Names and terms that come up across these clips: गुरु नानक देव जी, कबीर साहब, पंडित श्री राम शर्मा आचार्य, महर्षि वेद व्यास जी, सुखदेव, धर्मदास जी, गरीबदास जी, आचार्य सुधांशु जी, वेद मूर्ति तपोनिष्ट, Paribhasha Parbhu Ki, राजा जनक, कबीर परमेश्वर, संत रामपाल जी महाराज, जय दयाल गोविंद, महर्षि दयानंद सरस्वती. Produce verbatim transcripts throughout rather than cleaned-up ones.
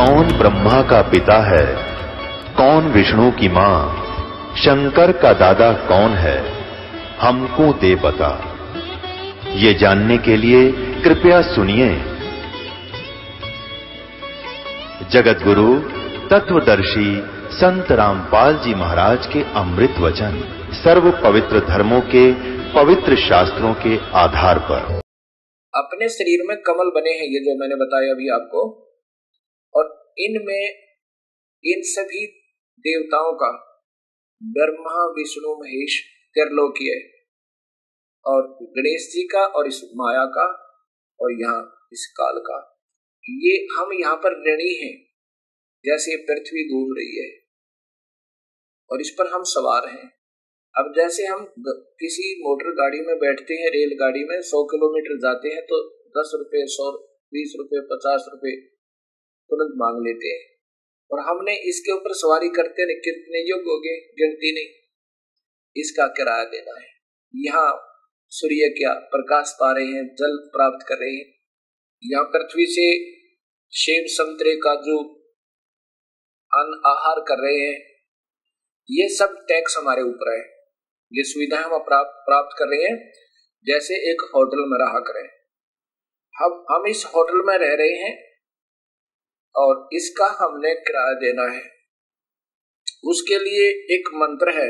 कौन ब्रह्मा का पिता है, कौन विष्णु की मां, शंकर का दादा कौन है, हमको दे बता। ये जानने के लिए कृपया सुनिए जगत गुरु तत्वदर्शी संत रामपाल जी महाराज के अमृत वचन, सर्व पवित्र धर्मों के पवित्र शास्त्रों के आधार पर। अपने शरीर में कमल बने हैं, ये जो मैंने बताया अभी आपको, और इनमें इन सभी देवताओं का ब्रह्मा, विष्णु, महेश, त्रिलोकीय और गणेश जी का और इस माया का और यहाँ इस काल का, ये हम यहाँ पर ऋणी हैं। जैसे पृथ्वी घूम रही है और इस पर हम सवार हैं। अब जैसे हम किसी मोटर गाड़ी में बैठते हैं, रेलगाड़ी में सौ किलोमीटर जाते हैं तो दस रुपये, सौ, बीस रुपये, पचास रुपये तुरंत मांग लेते हैं, और हमने इसके ऊपर सवारी करते हैं कितने योग हो गए गिनती नहीं। इसका किराया देना है, यहाँ सूर्य क्या प्रकाश पा रहे हैं, जल प्राप्त कर रहे हैं। यहाँ पृथ्वी से सेब संतरे का जो अन्न आहार कर रहे हैं, ये सब टैक्स हमारे ऊपर है। ये सुविधाएं हम प्राप्त कर रहे हैं जैसे एक होटल में रहा करें, हम हम इस होटल में रह रहे हैं और इसका हमने किराया देना है। उसके लिए एक मंत्र है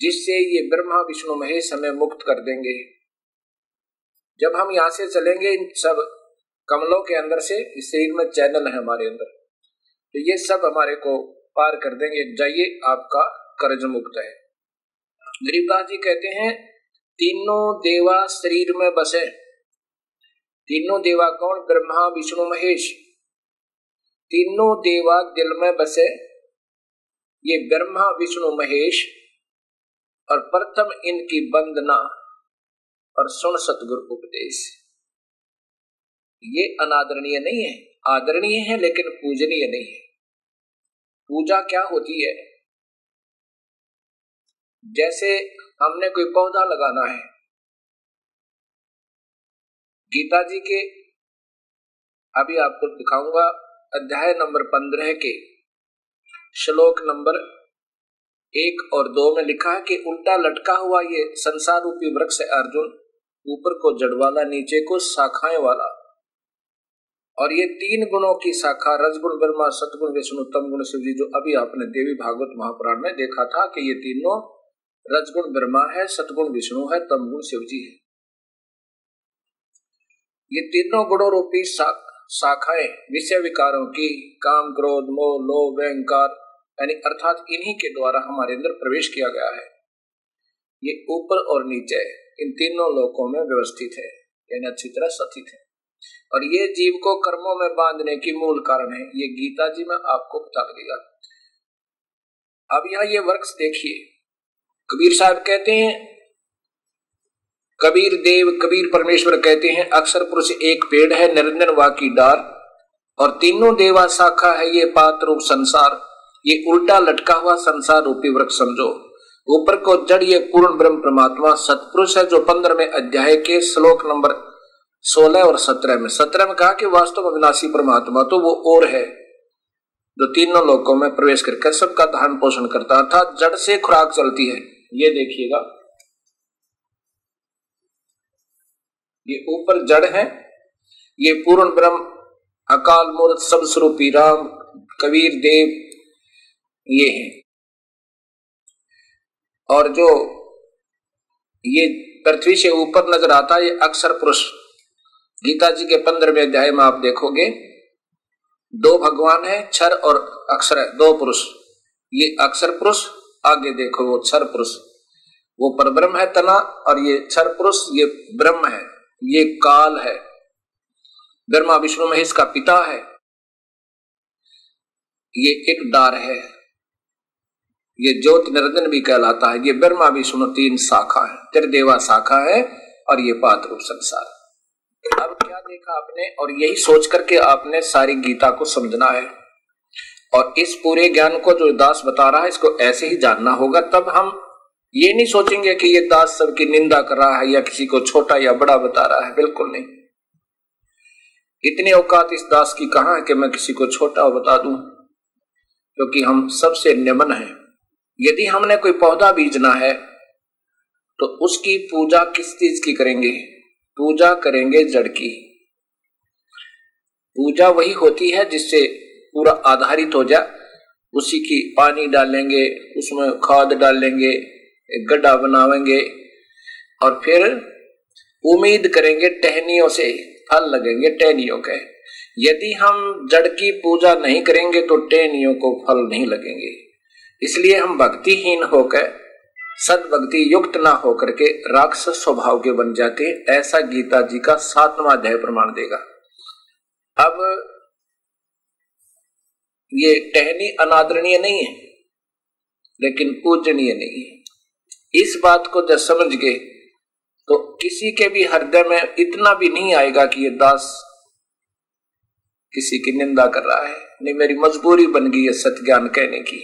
जिससे ये ब्रह्मा, विष्णु, महेश हमें मुक्त कर देंगे। जब हम यहाँ से चलेंगे इन सब कमलों के अंदर से, इस शरीर में चैनल है हमारे अंदर, तो ये सब हमारे को पार कर देंगे। जाइए, आपका कर्ज मुक्त है। गरीबदास जी कहते हैं तीनों देवा शरीर में बसे। तीनों देवा कौन? ब्रह्मा, विष्णु, महेश। तीनों देवा दिल में बसे। ये ब्रह्मा, विष्णु, महेश और प्रथम इनकी वंदना और सुन सतगुरु उपदेश। ये अनादरणीय नहीं है, आदरणीय है लेकिन पूजनीय नहीं है। पूजा क्या होती है? जैसे हमने कोई पौधा लगाना है। गीता जी के अभी आपको दिखाऊंगा अध्याय नंबर पंद्रह के श्लोक नंबर एक और दो में लिखा है कि उल्टा लटका हुआ ये संसार रूपी वृक्ष है अर्जुन, ऊपर को जड़ वाला, नीचे को शाखाएं वाला, और ये तीन गुणों की शाखा रजगुण ब्रह्मा, सतगुण विष्णु, तमगुण शिव जी, जो अभी आपने देवी भागवत महापुराण में देखा था कि ये तीनों रजगुण ब्रह्मा है, सतगुण विष्णु है, तमगुण शिव जी है। ये तीनों गुणों रूपी शाखाएं विषय विकारों की, काम, क्रोध, मोह, लोभ, अहंकार, यानी अर्थात इन्हीं के द्वारा हमारे अंदर प्रवेश किया गया है। ये ऊपर और नीचे इन तीनों लोकों में व्यवस्थित है, यानी अच्छी तरह स्थित है, और ये जीव को कर्मों में बांधने की मूल कारण है। ये गीता जी में आपको पता लगेगा। अब यहाँ ये वृक्ष देखिए। कबीर साहब कहते हैं, कबीर देव कबीर परमेश्वर कहते हैं, अक्षर पुरुष एक पेड़ है, निरंजन वा की डार, और तीनों देवा शाखा है ये पात रूप संसार। ये उल्टा लटका हुआ संसार रूपी वृक्ष समझो, ऊपर को जड़ ये पूर्ण ब्रह्म परमात्मा सतपुरुष है, जो पंद्रहवें अध्याय के श्लोक नंबर सोलह और सत्रह में सत्रह में कहा कि वास्तव अविनाशी परमात्मा तो वो और है जो तीनों लोकों में प्रवेश करके सबका धारण पोषण करता था। जड़ से खुराक चलती है। ये देखिएगा, ये ऊपर जड़ है, ये पूर्ण ब्रह्म अकाल मूर्त सब स्वरूपी राम कबीर देव ये है, और जो ये पृथ्वी से ऊपर नजर आता है ये अक्षर पुरुष। गीता जी के पंद्रहवें अध्याय में आप देखोगे दो भगवान है, क्षर और अक्षर है, दो पुरुष। ये अक्षर पुरुष, आगे देखो वो क्षर पुरुष, वो परब्रह्म है तना, और ये क्षर पुरुष ये ब्रह्म है, ये काल है, ब्रह्मा विष्णु महेश का पिता है। ये एक डार है, ये ज्योति निरंजन भी कहलाता है। ये ब्रह्मा विष्णु तीन शाखा है, त्रिदेवा शाखा है, और ये पात रूप संसार। अब क्या देखा आपने? और यही सोच करके आपने सारी गीता को समझना है, और इस पूरे ज्ञान को जो दास बता रहा है इसको ऐसे ही जानना होगा। तब हम ये नहीं सोचेंगे कि ये दास सबकी निंदा कर रहा है या किसी को छोटा या बड़ा बता रहा है, बिल्कुल नहीं। इतनी औकात इस दास की कहाँ है कि मैं किसी को छोटा बता दूं, क्योंकि हम सबसे निम्न हैं। यदि हमने कोई पौधा बीजना है तो उसकी पूजा किस चीज की करेंगे? पूजा करेंगे जड़ की। पूजा वही होती है जिससे पूरा आधारित हो जाए, उसी की पानी डालेंगे, उसमें खाद डालेंगे, एक गड्ढा बनावेंगे और फिर उम्मीद करेंगे टहनियों से फल लगेंगे, टहनियों के। यदि हम जड़ की पूजा नहीं करेंगे तो टहनियों को फल नहीं लगेंगे। इसलिए हम भक्तिहीन होकर, सद्भक्ति युक्त ना होकर के राक्षस स्वभाव के बन जाते हैं, ऐसा गीता जी का सातवां अध्याय प्रमाण देगा। अब ये टहनी अनादरणीय नहीं है लेकिन पूजनीय नहीं है। इस बात को जब समझ गए तो किसी के भी हृदय में इतना भी नहीं आएगा कि ये दास किसी की निंदा कर रहा है। नहीं, मेरी मजबूरी बन गई है सत्य ज्ञान कहने की।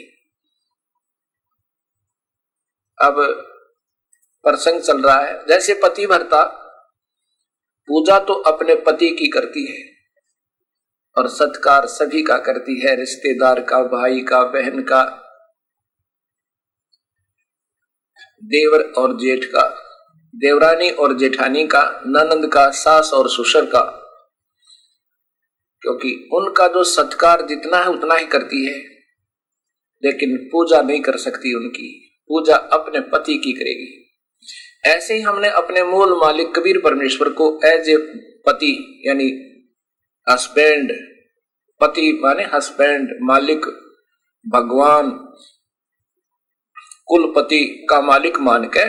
अब प्रसंग चल रहा है, जैसे पति भरता पूजा तो अपने पति की करती है और सत्कार सभी का करती है, रिश्तेदार का, भाई का, बहन का, देवर और जेठ का, देवरानी और जेठानी का, ननंद का, सास और ससुर का, क्योंकि उनका जो सत्कार जितना है उतना ही करती है, लेकिन पूजा नहीं कर सकती उनकी। पूजा अपने पति की करेगी। ऐसे ही हमने अपने मूल मालिक कबीर परमेश्वर को एज ए पति यानी हस्बैंड, पति माने हस्बैंड, मालिक, भगवान, कुलपति का मालिक मान के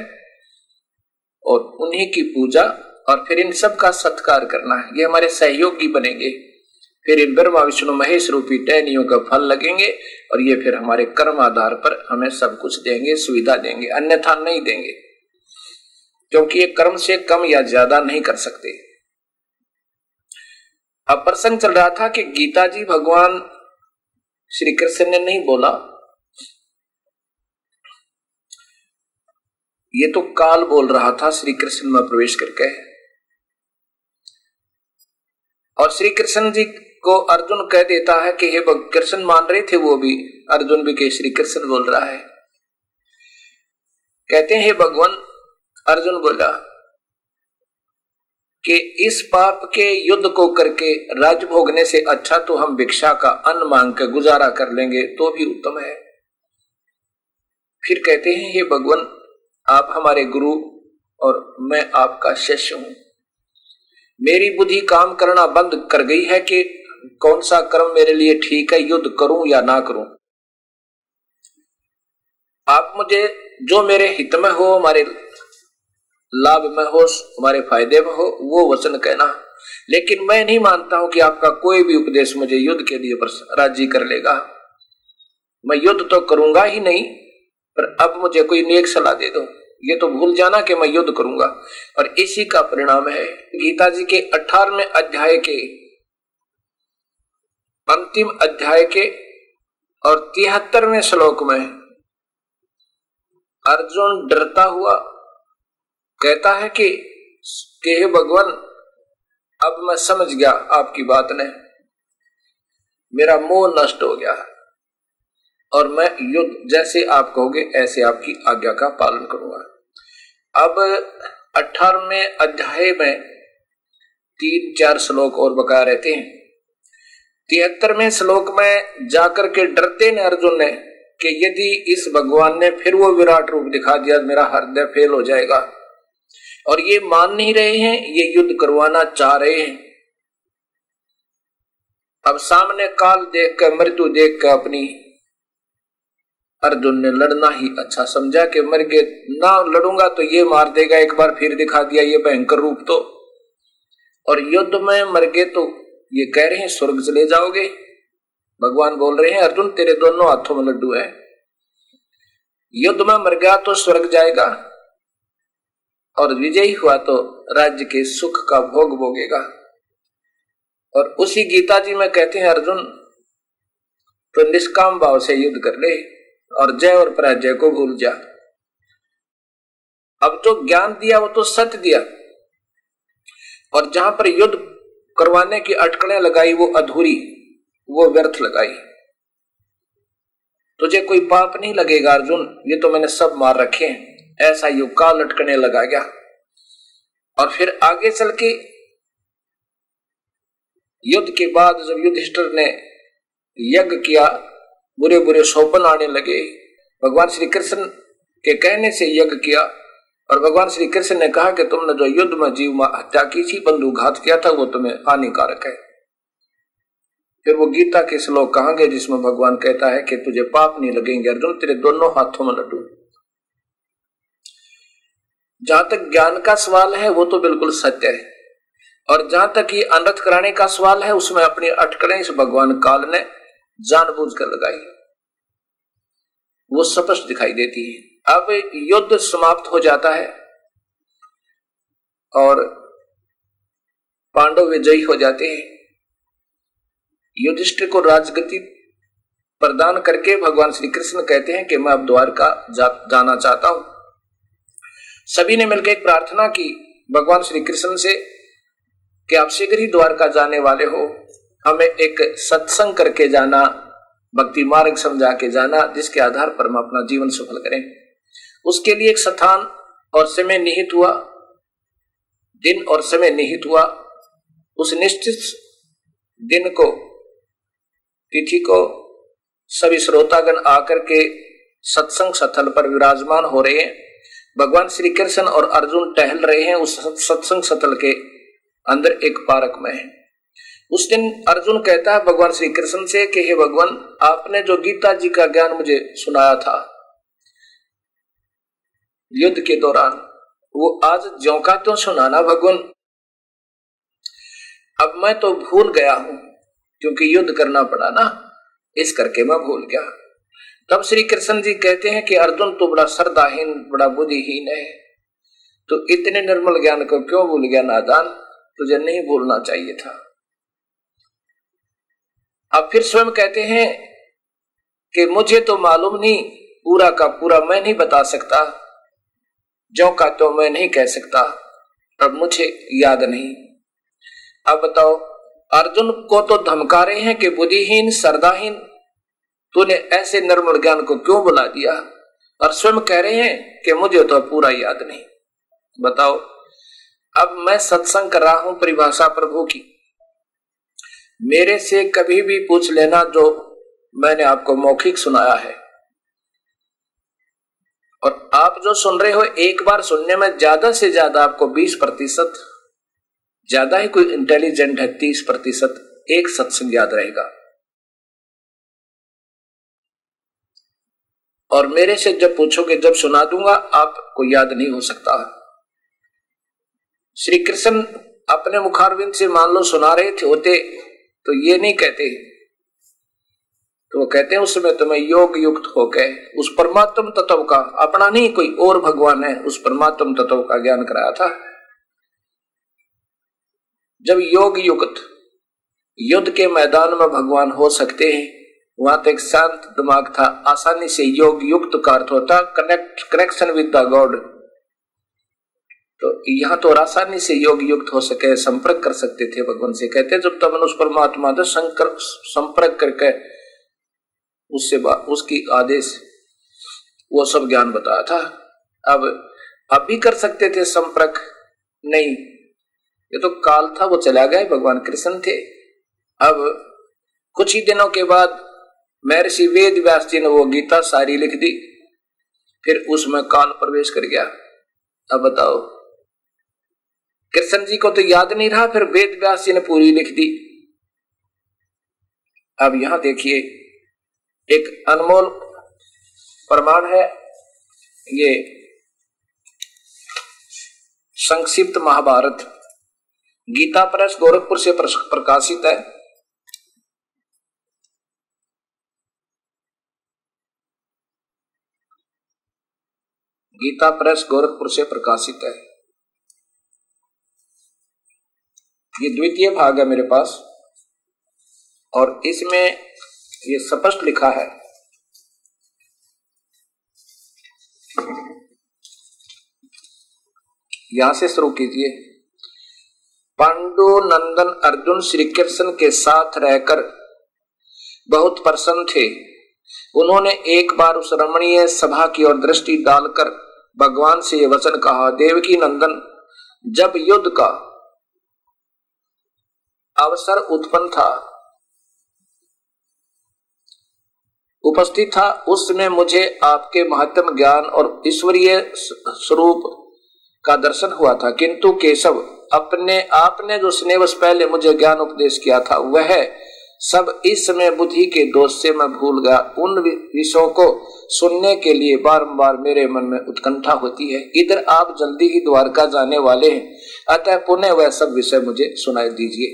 और उन्हीं की पूजा और फिर इन सब का सत्कार करना है। ये हमारे सहयोगी बनेंगे, फिर इन ब्रह्मा विष्णु महेश रूपी टहनियों का फल लगेंगे और ये फिर हमारे कर्म आधार पर हमें सब कुछ देंगे, सुविधा देंगे, अन्यथा नहीं देंगे, क्योंकि ये कर्म से कम या ज्यादा नहीं कर सकते। अब प्रसंग चल रहा था कि गीता जी भगवान श्री कृष्ण ने नहीं बोला, ये तो काल बोल रहा था श्री कृष्ण में प्रवेश करके। और श्री कृष्ण जी को अर्जुन कह देता है कि हे कृष्ण, मान रहे थे वो भी, अर्जुन भी के श्री कृष्ण बोल रहा है। कहते हैं हे भगवान, अर्जुन बोला कि इस पाप के युद्ध को करके राज भोगने से अच्छा तो हम भिक्षा का अन्न मांग के गुजारा कर लेंगे तो भी उत्तम है। फिर कहते हैं हे भगवान, आप हमारे गुरु और मैं आपका शिष्य हूं, मेरी बुद्धि काम करना बंद कर गई है कि कौन सा कर्म मेरे लिए ठीक है, युद्ध करूं या ना करूं। आप मुझे जो मेरे हित में हो, हमारे लाभ में हो, हमारे फायदे में हो, वो वचन कहना। लेकिन मैं नहीं मानता हूं कि आपका कोई भी उपदेश मुझे युद्ध के लिए राजी कर लेगा। मैं युद्ध तो करूंगा ही नहीं, पर अब मुझे कोई नेक सलाह दे दो। ये तो भूल जाना कि मैं युद्ध करूंगा। और इसी का परिणाम है गीता जी के अठारहवें अध्याय के अंतिम अध्याय के और तिहत्तरवें श्लोक में अर्जुन डरता हुआ कहता है कि हे भगवान, अब मैं समझ गया आपकी बात ने, मेरा मोह नष्ट हो गया और मैं युद्ध जैसे आप कहोगे ऐसे आपकी आज्ञा का पालन करूंगा। अब अठारहवें अध्याय में तीन चार श्लोक और बकाया रहते हैं। तिहत्तरवें श्लोक में जाकर के डरते ने अर्जुन ने कि यदि इस भगवान ने फिर वो विराट रूप दिखा दिया मेरा हृदय फेल हो जाएगा। और ये मान नहीं रहे हैं, ये युद्ध करवाना चाह रहे हैं। अब सामने काल देख कर, मृत्यु देख कर अपनी अर्जुन ने लड़ना ही अच्छा समझा कि मर के ना लड़ूंगा तो ये मार देगा, एक बार फिर दिखा दिया ये भयंकर रूप तो। और युद्ध में मर गए तो ये कह रहे हैं स्वर्ग चले जाओगे। भगवान बोल रहे हैं अर्जुन, तेरे दोनों हाथों में लड्डू है, युद्ध में मर गया तो स्वर्ग जाएगा और विजयी हुआ तो राज्य के सुख का भोग भोगेगा। और उसी गीता जी में कहते हैं अर्जुन, तो निष्काम भाव से युद्ध कर ले और जय और पराजय को भूल जा। अब जो ज्ञान दिया वो तो सत्य दिया, और जहां पर युद्ध करवाने की अटकलें लगाई वो अधूरी, वो व्यर्थ लगाई। तुझे कोई पाप नहीं लगेगा अर्जुन, ये तो मैंने सब मार रखे हैं। ऐसा युक्का लटकने लगा गया। और फिर आगे चल के युद्ध के बाद जब युधिष्ठिर ने यज्ञ किया, बुरे बुरे शोपन आने लगे। भगवान श्री कृष्ण के कहने से यज्ञ किया और भगवान श्री कृष्ण ने कहा कि तुमने जो युद्ध में जीव में हत्या की थी, बंधुघात किया था, वो तुम्हें हानिकारक है। फिर वो गीता के श्लोक कहेंगे जिसमें भगवान कहता है कि तुझे पाप नहीं लगेंगे अर्जुन, तेरे दोनों हाथों में लड्डू। जहां तक ज्ञान का सवाल है वो तो बिल्कुल सत्य है, और जहां तक ये अनर्थ कराने का सवाल है उसमें अपनी अटकलें इस भगवान काल ने जानबूझकर लगाई, वो स्पष्ट दिखाई देती है। अब युद्ध समाप्त हो जाता है और पांडव विजयी हो जाते हैं। युधिष्ठिर को राजगति प्रदान करके भगवान श्री कृष्ण कहते हैं कि मैं अब द्वारका जा, जाना चाहता हूं। सभी ने मिलकर एक प्रार्थना की भगवान श्री कृष्ण से कि आप शीघ्र ही द्वारका जाने वाले हो, हमें एक सत्संग करके जाना, भक्ति मार्ग समझा के जाना, जिसके आधार पर हम अपना जीवन सफल करें। उसके लिए एक स्थान और समय निहित हुआ, दिन और समय निहित हुआ। उस निश्चित दिन को, तिथि को सभी श्रोतागण आकर के सत्संग स्थल पर विराजमान हो रहे हैं। भगवान श्री कृष्ण और अर्जुन टहल रहे हैं उस सत्संग स्थल के अंदर एक पार्क में। उस दिन अर्जुन कहता है भगवान श्री कृष्ण से कि हे भगवान, आपने जो गीता जी का ज्ञान मुझे सुनाया था युद्ध के दौरान, वो आज ज्यों का त्यों सुनाना भगवान। अब मैं तो भूल गया हूं, क्योंकि युद्ध करना पड़ा ना, इस करके मैं भूल गया। तब श्री कृष्ण जी कहते हैं कि अर्जुन तो बड़ा श्रद्धाहीन, बड़ा बुद्धिहीन है, तो इतने निर्मल ज्ञान को क्यों भूल गया नादान, तुझे नहीं भूलना चाहिए था। अब फिर स्वयं कहते हैं कि मुझे तो मालूम नहीं, पूरा का पूरा मैं नहीं बता सकता, ज्यों का त्यों मैं नहीं कह सकता, अब मुझे याद नहीं। अब बताओ, अर्जुन को तो धमका रहे हैं कि बुद्धिहीन, श्रद्धाहीन, तूने ऐसे निर्मल ज्ञान को क्यों बुला दिया, और स्वयं कह रहे हैं कि मुझे तो पूरा याद नहीं। बताओ, अब मैं सत्संग कर रहा हूं परिभाषा प्रभु की, मेरे से कभी भी पूछ लेना जो मैंने आपको मौखिक सुनाया है। और आप जो सुन रहे हो, एक बार सुनने में ज्यादा से ज्यादा आपको बीस प्रतिशत, ज्यादा ही कोई इंटेलिजेंट है तीस प्रतिशत, एक सत्संग याद रहेगा। और मेरे से जब पूछोगे, जब सुना दूंगा, आपको याद नहीं हो सकता। श्री कृष्ण अपने मुखारविंद से मान लो सुना रहे थे होते तो ये नहीं कहते, तो वो कहते हैं उस समय तुम्हें योग युक्त होकर उस परमात्म तत्व का, अपना नहीं कोई और भगवान है, उस परमात्म तत्व का ज्ञान कराया था। जब योग युक्त युद्ध के मैदान में भगवान हो सकते हैं, वहां तो एक शांत दिमाग था, आसानी से योग युक्त का अर्थ होता connect, connection with the god. तो यहाँ तो आसानी से योग युक्त हो सके, संपर्क कर सकते थे भगवान से। कहते जब तब उस परमात्मा से संपर्क करके उससे उसकी आदेश, वो सब ज्ञान बताया था। अब अब भी कर सकते थे संपर्क, नहीं, ये तो काल था, वो चला गया, भगवान कृष्ण थे। अब कुछ ही दिनों के बाद महर्षि वेद व्यास जी ने वो गीता सारी लिख दी, फिर उसमें काल प्रवेश कर गया। अब बताओ, कृष्ण जी को तो याद नहीं रहा, फिर वेद व्यास जी ने पूरी लिख दी। अब यहां देखिए, एक अनमोल प्रमाण है, ये संक्षिप्त महाभारत, गीता प्रेस गोरखपुर से प्रकाशित है। गीता प्रेस गोरखपुर से प्रकाशित है। ये द्वितीय भाग है मेरे पास, और इसमें ये स्पष्ट लिखा है, यहां से शुरू कीजिए। पांडु नंदन अर्जुन श्री कृष्ण के साथ रहकर बहुत प्रसन्न थे। उन्होंने एक बार उस रमणीय सभा की ओर दृष्टि डालकर भगवान से यह वचन कहा, देवकी नंदन, जब युद्ध का अवसर उत्पन्न था उपस्थित था, उसमें मुझे आपके महत्तम ज्ञान और ईश्वरीय स्वरूप का दर्शन हुआ था, किंतु केशव, अपने आपने जो स्नेह वर्ष पहले मुझे ज्ञान उपदेश किया था वह सब इस समय बुद्धि के दोष से मैं भूल गया। उन विषयों को सुनने के लिए बारंबार मेरे मन में उत्कंठा होती है। इधर आप जल्दी ही द्वारका जाने वाले हैं, अतः पुनः वह सब विषय मुझे सुनाई दीजिए।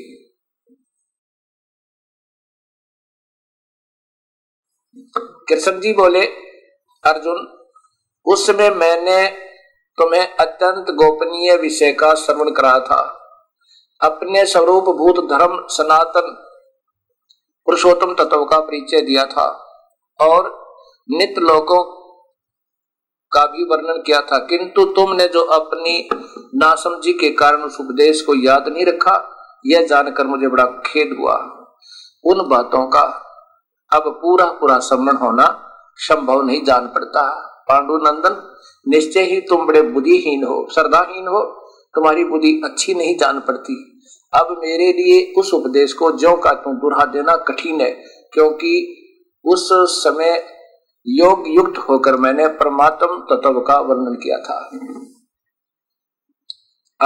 कृष्ण जी बोले, अर्जुन, उस समय मैंने तुम्हें अत्यंत गोपनीय विषय का श्रवण करा था। अपने स्वरूप भूत धर्म सनातन पुरुषोत्तम तत्व का परिचय दिया था और नित्य लोकों का भी वर्णन किया था, किंतु तुमने जो अपनी नासमझी के कारण उस उपदेश को याद नहीं रखा, यह जानकर मुझे बड़ा खेद हुआ। उन बातों का अब पूरा पूरा स्मरण होना संभव नहीं जान पड़ता। पांडुनंदन, निश्चय ही तुम बड़े बुद्धिहीन हो, श्रद्धाहीन हो, तुम्हारी बुद्धि अच्छी नहीं जान पड़ती। अब मेरे लिए उस उपदेश को ज्यों का त्यों दुहरा देना कठिन है, क्योंकि उस समय योग युक्त होकर मैंने परमात्म तत्व का वर्णन किया था।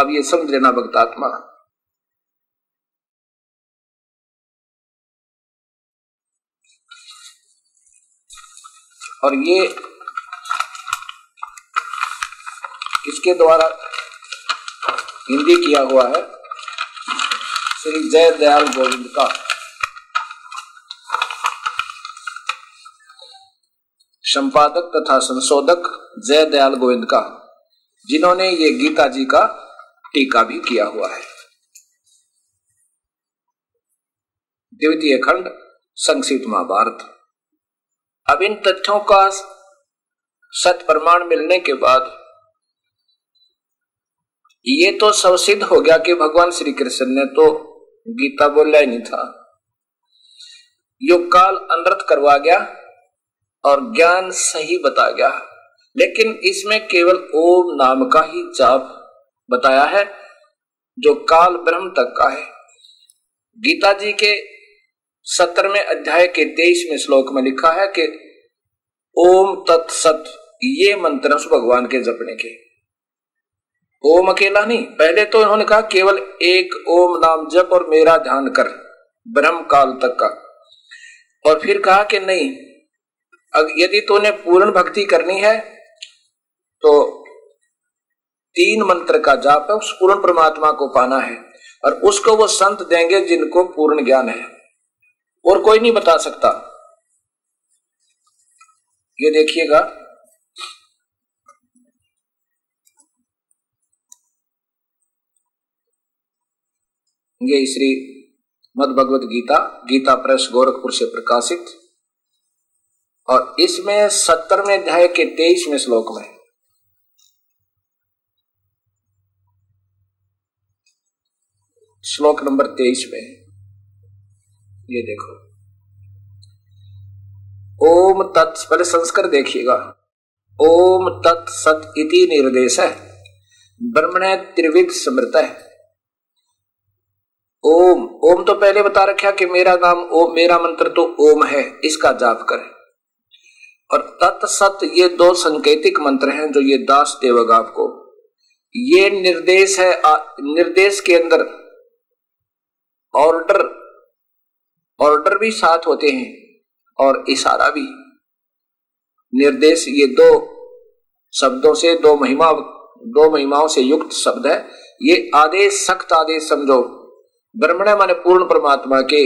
अब ये समझ लेना भक्तात्मा, और ये इसके द्वारा हिंदी किया हुआ है श्री जय दयाल गोविंद का। संपादक तथा संशोधक जय दयाल गोविंद का, जिन्होंने ये गीता जी का टीका भी किया हुआ है। द्वितीय खंड संक्षिप्त महाभारत। अब इन तथ्यों का सत प्रमाण मिलने के बाद ये तो सवसिद्ध हो गया कि भगवान श्री कृष्ण ने तो गीता बोला ही नहीं था। युग काल अनर्थ करवा गया और ज्ञान सही बता गया, लेकिन इसमें केवल ओम नाम का ही जाप बताया है जो काल ब्रह्म तक का है। गीता जी के सत्रहवें अध्याय के तेईसवें श्लोक में लिखा है कि ओम तत्सत, ये मंत्र भगवान के जपने के। ओम अकेला नहीं, पहले तो उन्होंने कहा केवल एक ओम नाम जप और मेरा ध्यान कर ब्रह्म काल तक का, और फिर कहा कि नहीं, यदि तूने पूर्ण भक्ति करनी है तो तीन मंत्र का जाप है, उस पूर्ण परमात्मा को पाना है, और उसको वो संत देंगे जिनको पूर्ण ज्ञान है और कोई नहीं बता सकता। ये देखिएगा, ये श्री मद भगवत गीता, गीता प्रेस गोरखपुर से प्रकाशित, और इसमें सत्तरवें अध्याय के तेईसवें श्लोक में श्लोक नंबर तेईस में ये देखो ओम तत्, पहले संस्कृत देखिएगा, ओम तत्सत इति निर्देश है ब्रह्मणे त्रिविध स्मृत है। ओम, ओम तो पहले बता रखा कि मेरा नाम ओम, मेरा मंत्र तो ओम है, इसका जाप करें। और तत्सत ये दो संकेतिक मंत्र हैं जो ये दास देवगा आपको, ये निर्देश है। निर्देश के अंदर ऑर्डर ऑर्डर भी साथ होते हैं और इशारा भी। निर्देश ये दो शब्दों से, दो महिमा दो महिमाओं से युक्त शब्द है। ये आदेश, सख्त आदेश समझो। ब्रह्मण माने पूर्ण परमात्मा के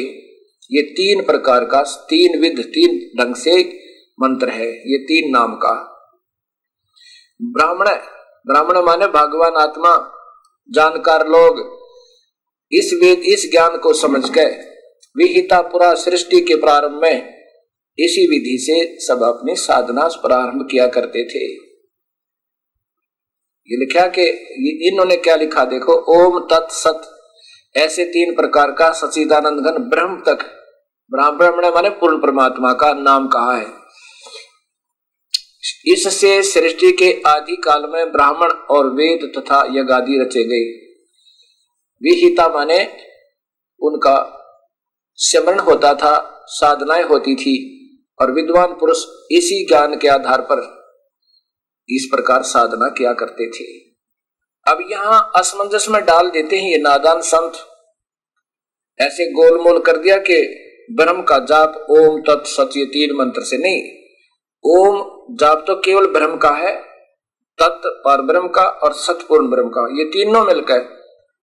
ये तीन प्रकार का, तीन विध, तीन ढंग से मंत्र है, ये तीन नाम का। ब्राह्मण, ब्राह्मण माने भगवान आत्मा, जानकार लोग इस वेद इस ज्ञान को समझ गए। विहिता पूरा सृष्टि के प्रारंभ में इसी विधि से सब अपनी साधना प्रारंभ किया करते थे। ये लिखा कि इन्होंने क्या लिखा देखो, ओम तत्सत ऐसे तीन प्रकार का सचिदानंद घन ब्रह्म तक, ब्रह्म माने पूर्ण परमात्मा का नाम कहा है। इससे सृष्टि के आदि काल में ब्राह्मण और वेद तथा यज्ञादि रचे गए। विहिता माने उनका स्मरण होता था, साधनाएं होती थी और विद्वान पुरुष इसी ज्ञान के आधार पर इस प्रकार साधना किया करते थे। अब यहाँ असमंजस में डाल देते हैं ये नादान संत, ऐसे गोलमोल कर दिया कि ब्रह्म का जाप ओम तत्सत्य तीन मंत्र से नहीं, ओम जाप तो केवल ब्रह्म का है, तत् पर ब्रह्म का और सत्पूर्ण ब्रह्म का, ये तीनों मिलकर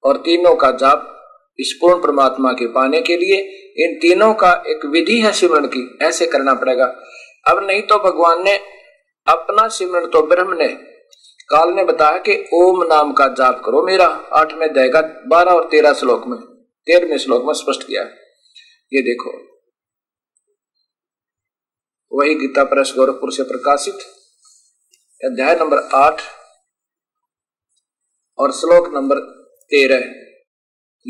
और तीनों का जाप इस पूर्ण परमात्मा के पाने के लिए इन तीनों का एक विधि है सिमरण की, ऐसे करना पड़ेगा। अब नहीं तो भगवान ने अपना सिमरण तो ब्रह्म ने काल ने बताया कि ओम नाम का जाप करो मेरा, आठवें अध्याय का बारह और तेरह श्लोक में, तेरहवें श्लोक में स्पष्ट किया। ये देखो वही गीता प्रेस गोरखपुर से प्रकाशित अध्याय नंबर आठ और श्लोक नंबर तेरह,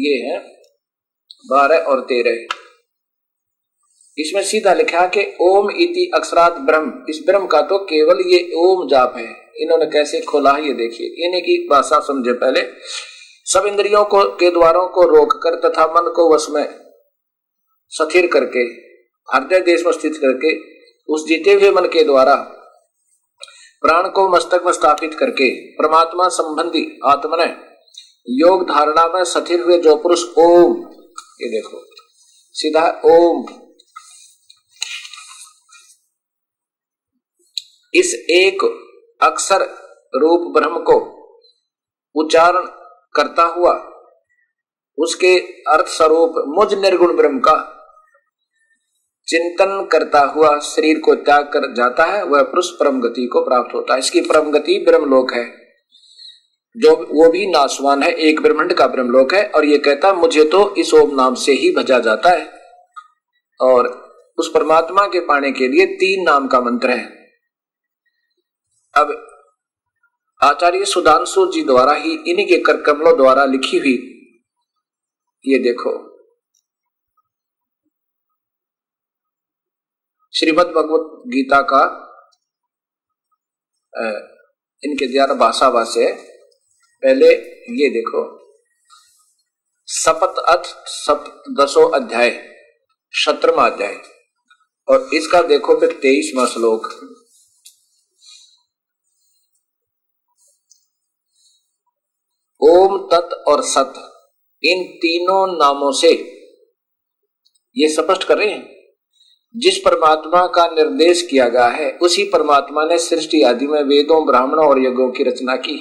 ये है बारह और तेरह। इसमें सीधा लिखा कि ओम इति अक्षरात ब्रह्म, इस ब्रह्म का तो केवल ये ओम जाप है। इन्होंने कैसे खोला ये देखिए, इन्हीं की भाषा समझे। पहले सब इंद्रियों को के द्वारों को रोककर तथा मन को वश में स्थिर करके हृदय देश में स्थित करके उस जीते हुए मन के द्वारा प्राण को मस्तक में स्थापित करके परमात्मा संबंधी आत्मने योग धारणा में स्थिर हुए जो पुरुष ओम, ये देखो सीधा ओम, इस एक अक्षर रूप ब्रह्म को उच्चारण करता हुआ उसके अर्थ स्वरूप मुझ निर्गुण ब्रह्म का चिंतन करता हुआ शरीर को त्याग कर जाता है, वह पुरुष परम गति को प्राप्त होता है। इसकी परम गति ब्रह्मलोक है, जो वो भी नाशवान है, एक ब्रह्मांड का ब्रह्मलोक है। और ये कहता मुझे तो इस ओम नाम से ही भजा जाता है। और उस परमात्मा के पाने के लिए तीन नाम का मंत्र है। अब आचार्य सुधांशु जी द्वारा ही इन्हीं के करकमलों द्वारा लिखी हुई, ये देखो श्रीमद् भगवत गीता का इनके द्वारा भाषाभाष है। पहले ये देखो सपत अथ सप्तदशो अध्याय सत्रहवां अध्याय और इसका देखो फिर तेईसवां श्लोक, ओम तत् और सत इन तीनों नामों से ये स्पष्ट कर रहे हैं जिस परमात्मा का निर्देश किया गया है उसी परमात्मा ने सृष्टि आदि में वेदों ब्राह्मणों और यज्ञों की रचना की।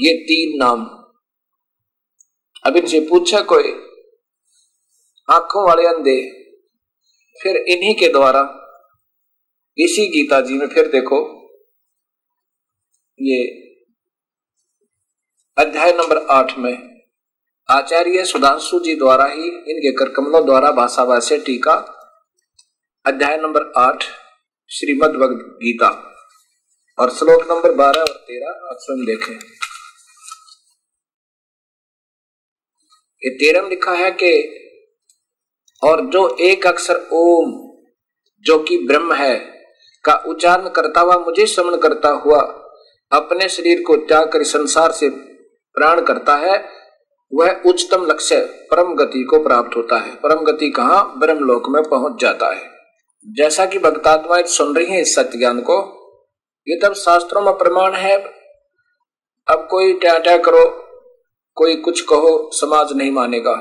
ये तीन नाम, अब इनसे पूछा कोई आंखों वाले अंधे, फिर इन्हीं के द्वारा इसी गीता जी में फिर देखो ये अध्याय नंबर आठ में आचार्य सुधांशु जी द्वारा ही इनके करकमलों द्वारा भाषाभाष्य टीका अध्याय नंबर आठ श्रीमद् भगवद गीता और श्लोक नंबर बारह और तेरह आप स्वयं देखें। ये तेरह में लिखा है कि और जो एक अक्षर ओम जो कि ब्रह्म है का उच्चारण करता हुआ मुझे स्मरण करता हुआ अपने शरीर को त्याग कर संसार से प्राण करता है वह उच्चतम लक्ष्य परम गति को प्राप्त होता है। परम गति कहाँ? ब्रह्मलोक में पहुंच जाता है। जैसा कि भक्तात्माएं सुन रही हैं इस सत्य ज्ञान को, ये तब शास्त्रों में प्रमाण है। अब कोई टाटा करो कोई कुछ कहो समाज नहीं मानेगा,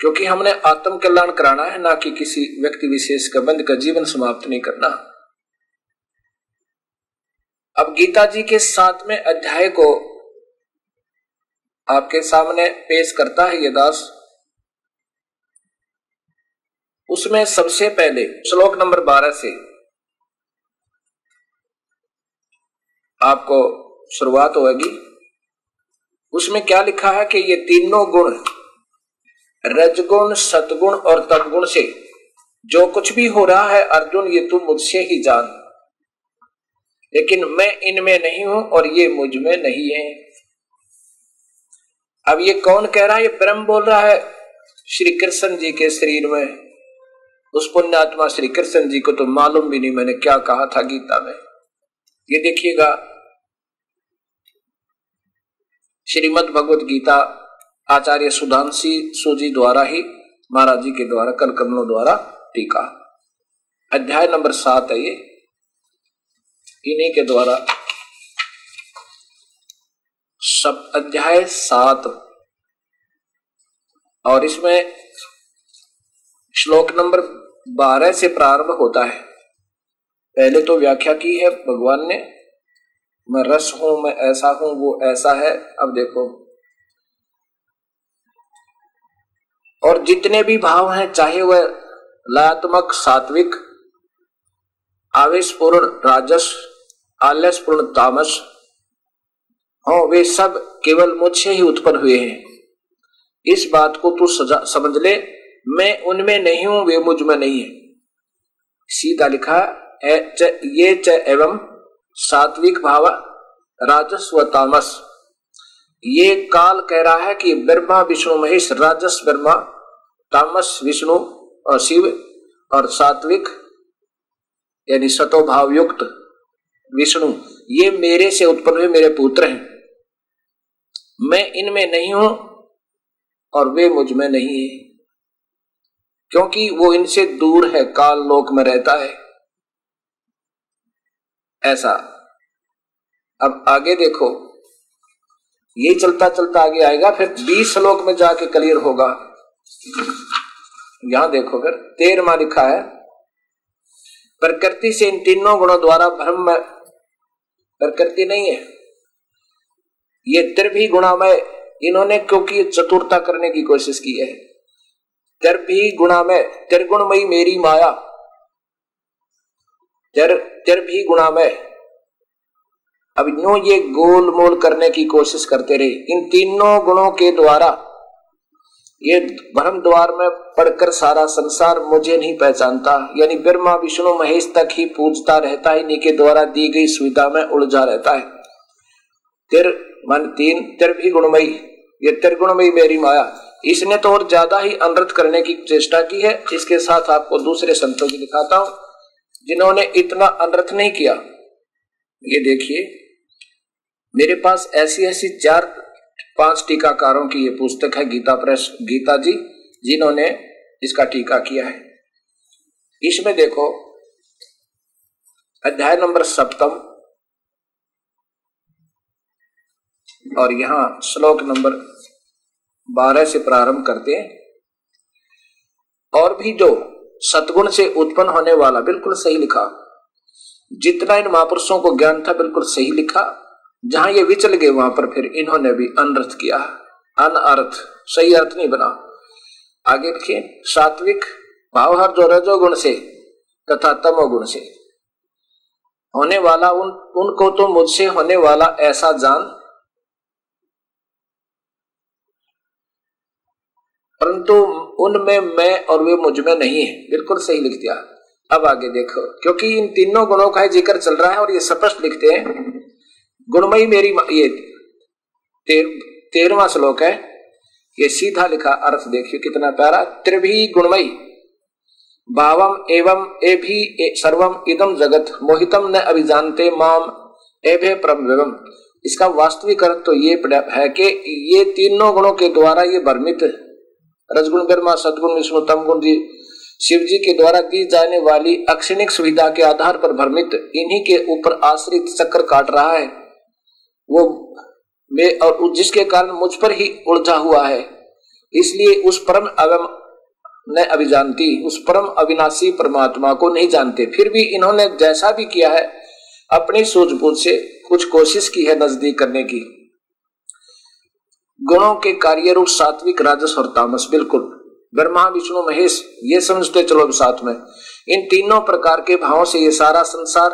क्योंकि हमने आत्म कल्याण कराना है, ना कि किसी व्यक्ति विशेष का बंद का जीवन समाप्त नहीं करना। अब गीता जी के सातवें अध्याय को आपके सामने पेश करता है ये दास। उसमें सबसे पहले श्लोक नंबर बारह से आपको शुरुआत होगी। उसमें क्या लिखा है कि ये तीनों गुण रजगुण सतगुण और तमगुण से जो कुछ भी हो रहा है अर्जुन ये तू मुझसे ही जान, लेकिन मैं इनमें नहीं हूं और ये मुझ में नहीं है। अब ये कौन कह रहा है? ये ब्रह्म बोल रहा है। श्री कृष्ण जी के शरीर में उस पुण्यात्मा श्री कृष्ण जी को तो मालूम भी नहीं मैंने क्या कहा था गीता में। ये देखिएगा श्रीमद् भगवत गीता आचार्य सुधांशु जी द्वारा ही महाराज जी के द्वारा कल कमलों द्वारा टीका अध्याय नंबर सात है ये, इन्हीं के द्वारा सब अध्याय सात और इसमें श्लोक नंबर बारह से प्रारंभ होता है। पहले तो व्याख्या की है भगवान ने, मैं रस हूं, मैं ऐसा हूं, वो ऐसा है। अब देखो, और जितने भी भाव हैं चाहे वह लयात्मक, सात्विक, आवेशपूर्ण राजस, आलस्यपूर्ण तामस हो, वे सब केवल मुझसे ही उत्पन्न हुए हैं। इस बात को तू समझ ले, मैं उनमें नहीं हूं, वे मुझ में नहीं है। सीधा लिखा ए, च, ये च एवं सात्विक भाव राजस व तामस। ये काल कह रहा है कि ब्रह्मा विष्णु महेश, राजस ब्रह्मा, तामस विष्णु और शिव, और सात्विक यानी सतो भाव युक्त विष्णु, ये मेरे से उत्पन्न हुए मेरे पुत्र हैं। मैं इनमें नहीं हूं और वे मुझ में नहीं है, क्योंकि वो इनसे दूर है, काल लोक में रहता है। ऐसा अब आगे देखो, यही चलता चलता आगे आएगा, फिर बीस श्लोक में जाके क्लियर होगा। यहां देखो फिर तेरहवां लिखा है, प्रकृति से इन तीनों गुणों द्वारा भ्रम में, प्रकृति नहीं है ये, त्रिभी गुणामय, इन्होंने क्योंकि चतुरता करने की कोशिश की है, त्रिभी गुणामय त्रिगुणमयी मेरी माया, त्रिभी गुणामय। अब यूं ये गोल मोल करने की कोशिश करते रहे, इन तीनों गुणों के द्वारा ये भ्रम द्वार में पड़कर सारा संसार मुझे नहीं पहचानता, यानी ब्रह्मा विष्णु महेश तक ही पूजता रहता है, इन्हीं के द्वारा दी गई सुविधा में उलझा रहता है। तिर मन तीन, त्रिभी गुणमयी, ये त्रिगुणमयी मेरी माया, इसने तो और ज्यादा ही अनर्थ करने की चेष्टा की है। इसके साथ आपको दूसरे संतों की दिखाता हूं जिन्होंने इतना अनर्थ नहीं किया। ये देखिए मेरे पास ऐसी ऐसी चार पांच टीकाकारों की ये पुस्तक है गीता प्रेस, गीता जी, जिन्होंने इसका टीका किया है। इसमें देखो अध्याय नंबर सप्तम और यहां श्लोक नंबर बारह से प्रारंभ करते हैं। और भी जो सतगुण से उत्पन्न होने वाला, बिल्कुल सही लिखा, जितना इन महापुरुषों को ज्ञान था बिल्कुल सही लिखा, जहां ये विचल गए वहां पर फिर इन्होंने भी अनर्थ किया, अनर्थ, सही अर्थ नहीं बना। आगे लिखिए, सात्विक भाव हर जो रजोगुण से तथा तमोगुण से होने वाला, उन उनको तो मुझसे होने वाला ऐसा जान, परंतु उनमें मैं और वे मुझ में नहीं है, बिल्कुल सही लिख दिया। अब आगे देखो, क्योंकि इन तीनों गुणों का जिक्र चल रहा है और ये स्पष्ट लिखते हैं, गुणमयी मेरी, ये तेर, तेरवा श्लोक है, ये सीधा लिखा, अर्थ देखिए कितना प्यारा, त्रिभी गुणमयी भावम एवं एभी सर्वम इदम जगत मोहितम न अभिजानते माम एभे प्रभवम। इसका वास्तविक अर्थ तो ये है कि ये तीनों गुणों के द्वारा ये भ्रमित रजगुण ब्रह्मा, सदगुण विष्णु, तमगुण जी शिव जी के द्वारा दी जाने वाली अक्षणिक सुविधा के आधार पर भ्रमित, इन्हीं के ऊपर आश्रित चक्कर काट रहा है वो मैं, और जिसके कारण मुझ पर ही उलझा हुआ है। इसलिए उस परम अवम न अभिजानती, उस परम अविनाशी परमात्मा को नहीं जानते। फिर भी इन्होंने जैसा भी किया है अपनी सूझबूझ से कुछ कोशिश की है नजदीक करने की। गुणों के कार्य रूप सात्विक, राजस और तामस, बिल्कुल ब्रह्मा विष्णु महेश, ये समझते चलो साथ में, इन तीनों प्रकार के भावों से ये सारा संसार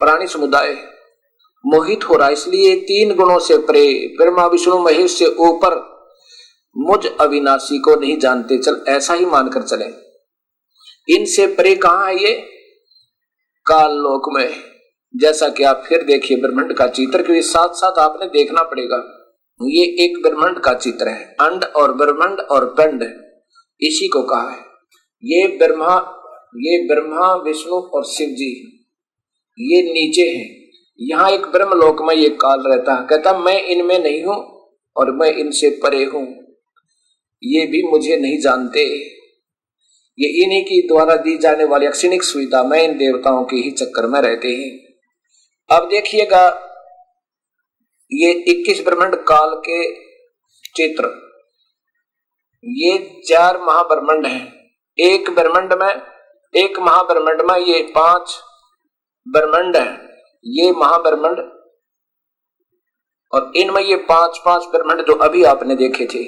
प्राणी समुदाय मोहित हो रहा है। इसलिए तीन गुणों से परे, ब्रह्मा विष्णु महेश से ऊपर मुझ अविनाशी को नहीं जानते, चल ऐसा ही मानकर चले। इनसे परे कहां है? ये काल लोक में। जैसा कि आप फिर देखिए ब्रह्मांड का चित्र, क्योंकि साथ साथ आपने देखना पड़ेगा। ये एक ब्रह्मांड का चित्र है। अंड और ब्रह्मांड और पिंड इसी को कहा है। ये ब्रह्मा ये ब्रह्मा विष्णु और शिव जी ये नीचे है। यहाँ एक ब्रह्मलोक में ये काल रहता है, कहता मैं इनमें नहीं हूं और मैं इनसे परे हूं, ये भी मुझे नहीं जानते। ये इन्हीं के द्वारा दी जाने वाली अक्षणिक सुविधा में इन देवताओं के ही चक्कर में रहते हैं। अब देखिएगा ये इक्कीस ब्रह्मांड काल के चित्र, ये चार महाब्रह्मांड हैं। एक ब्रह्मांड में एक महाब्रह्मांड में ये पांच ब्रह्मांड हैं। ये महाब्रह्मांड और इनमें ये पांच पांच ब्रह्मांड जो अभी आपने देखे थे,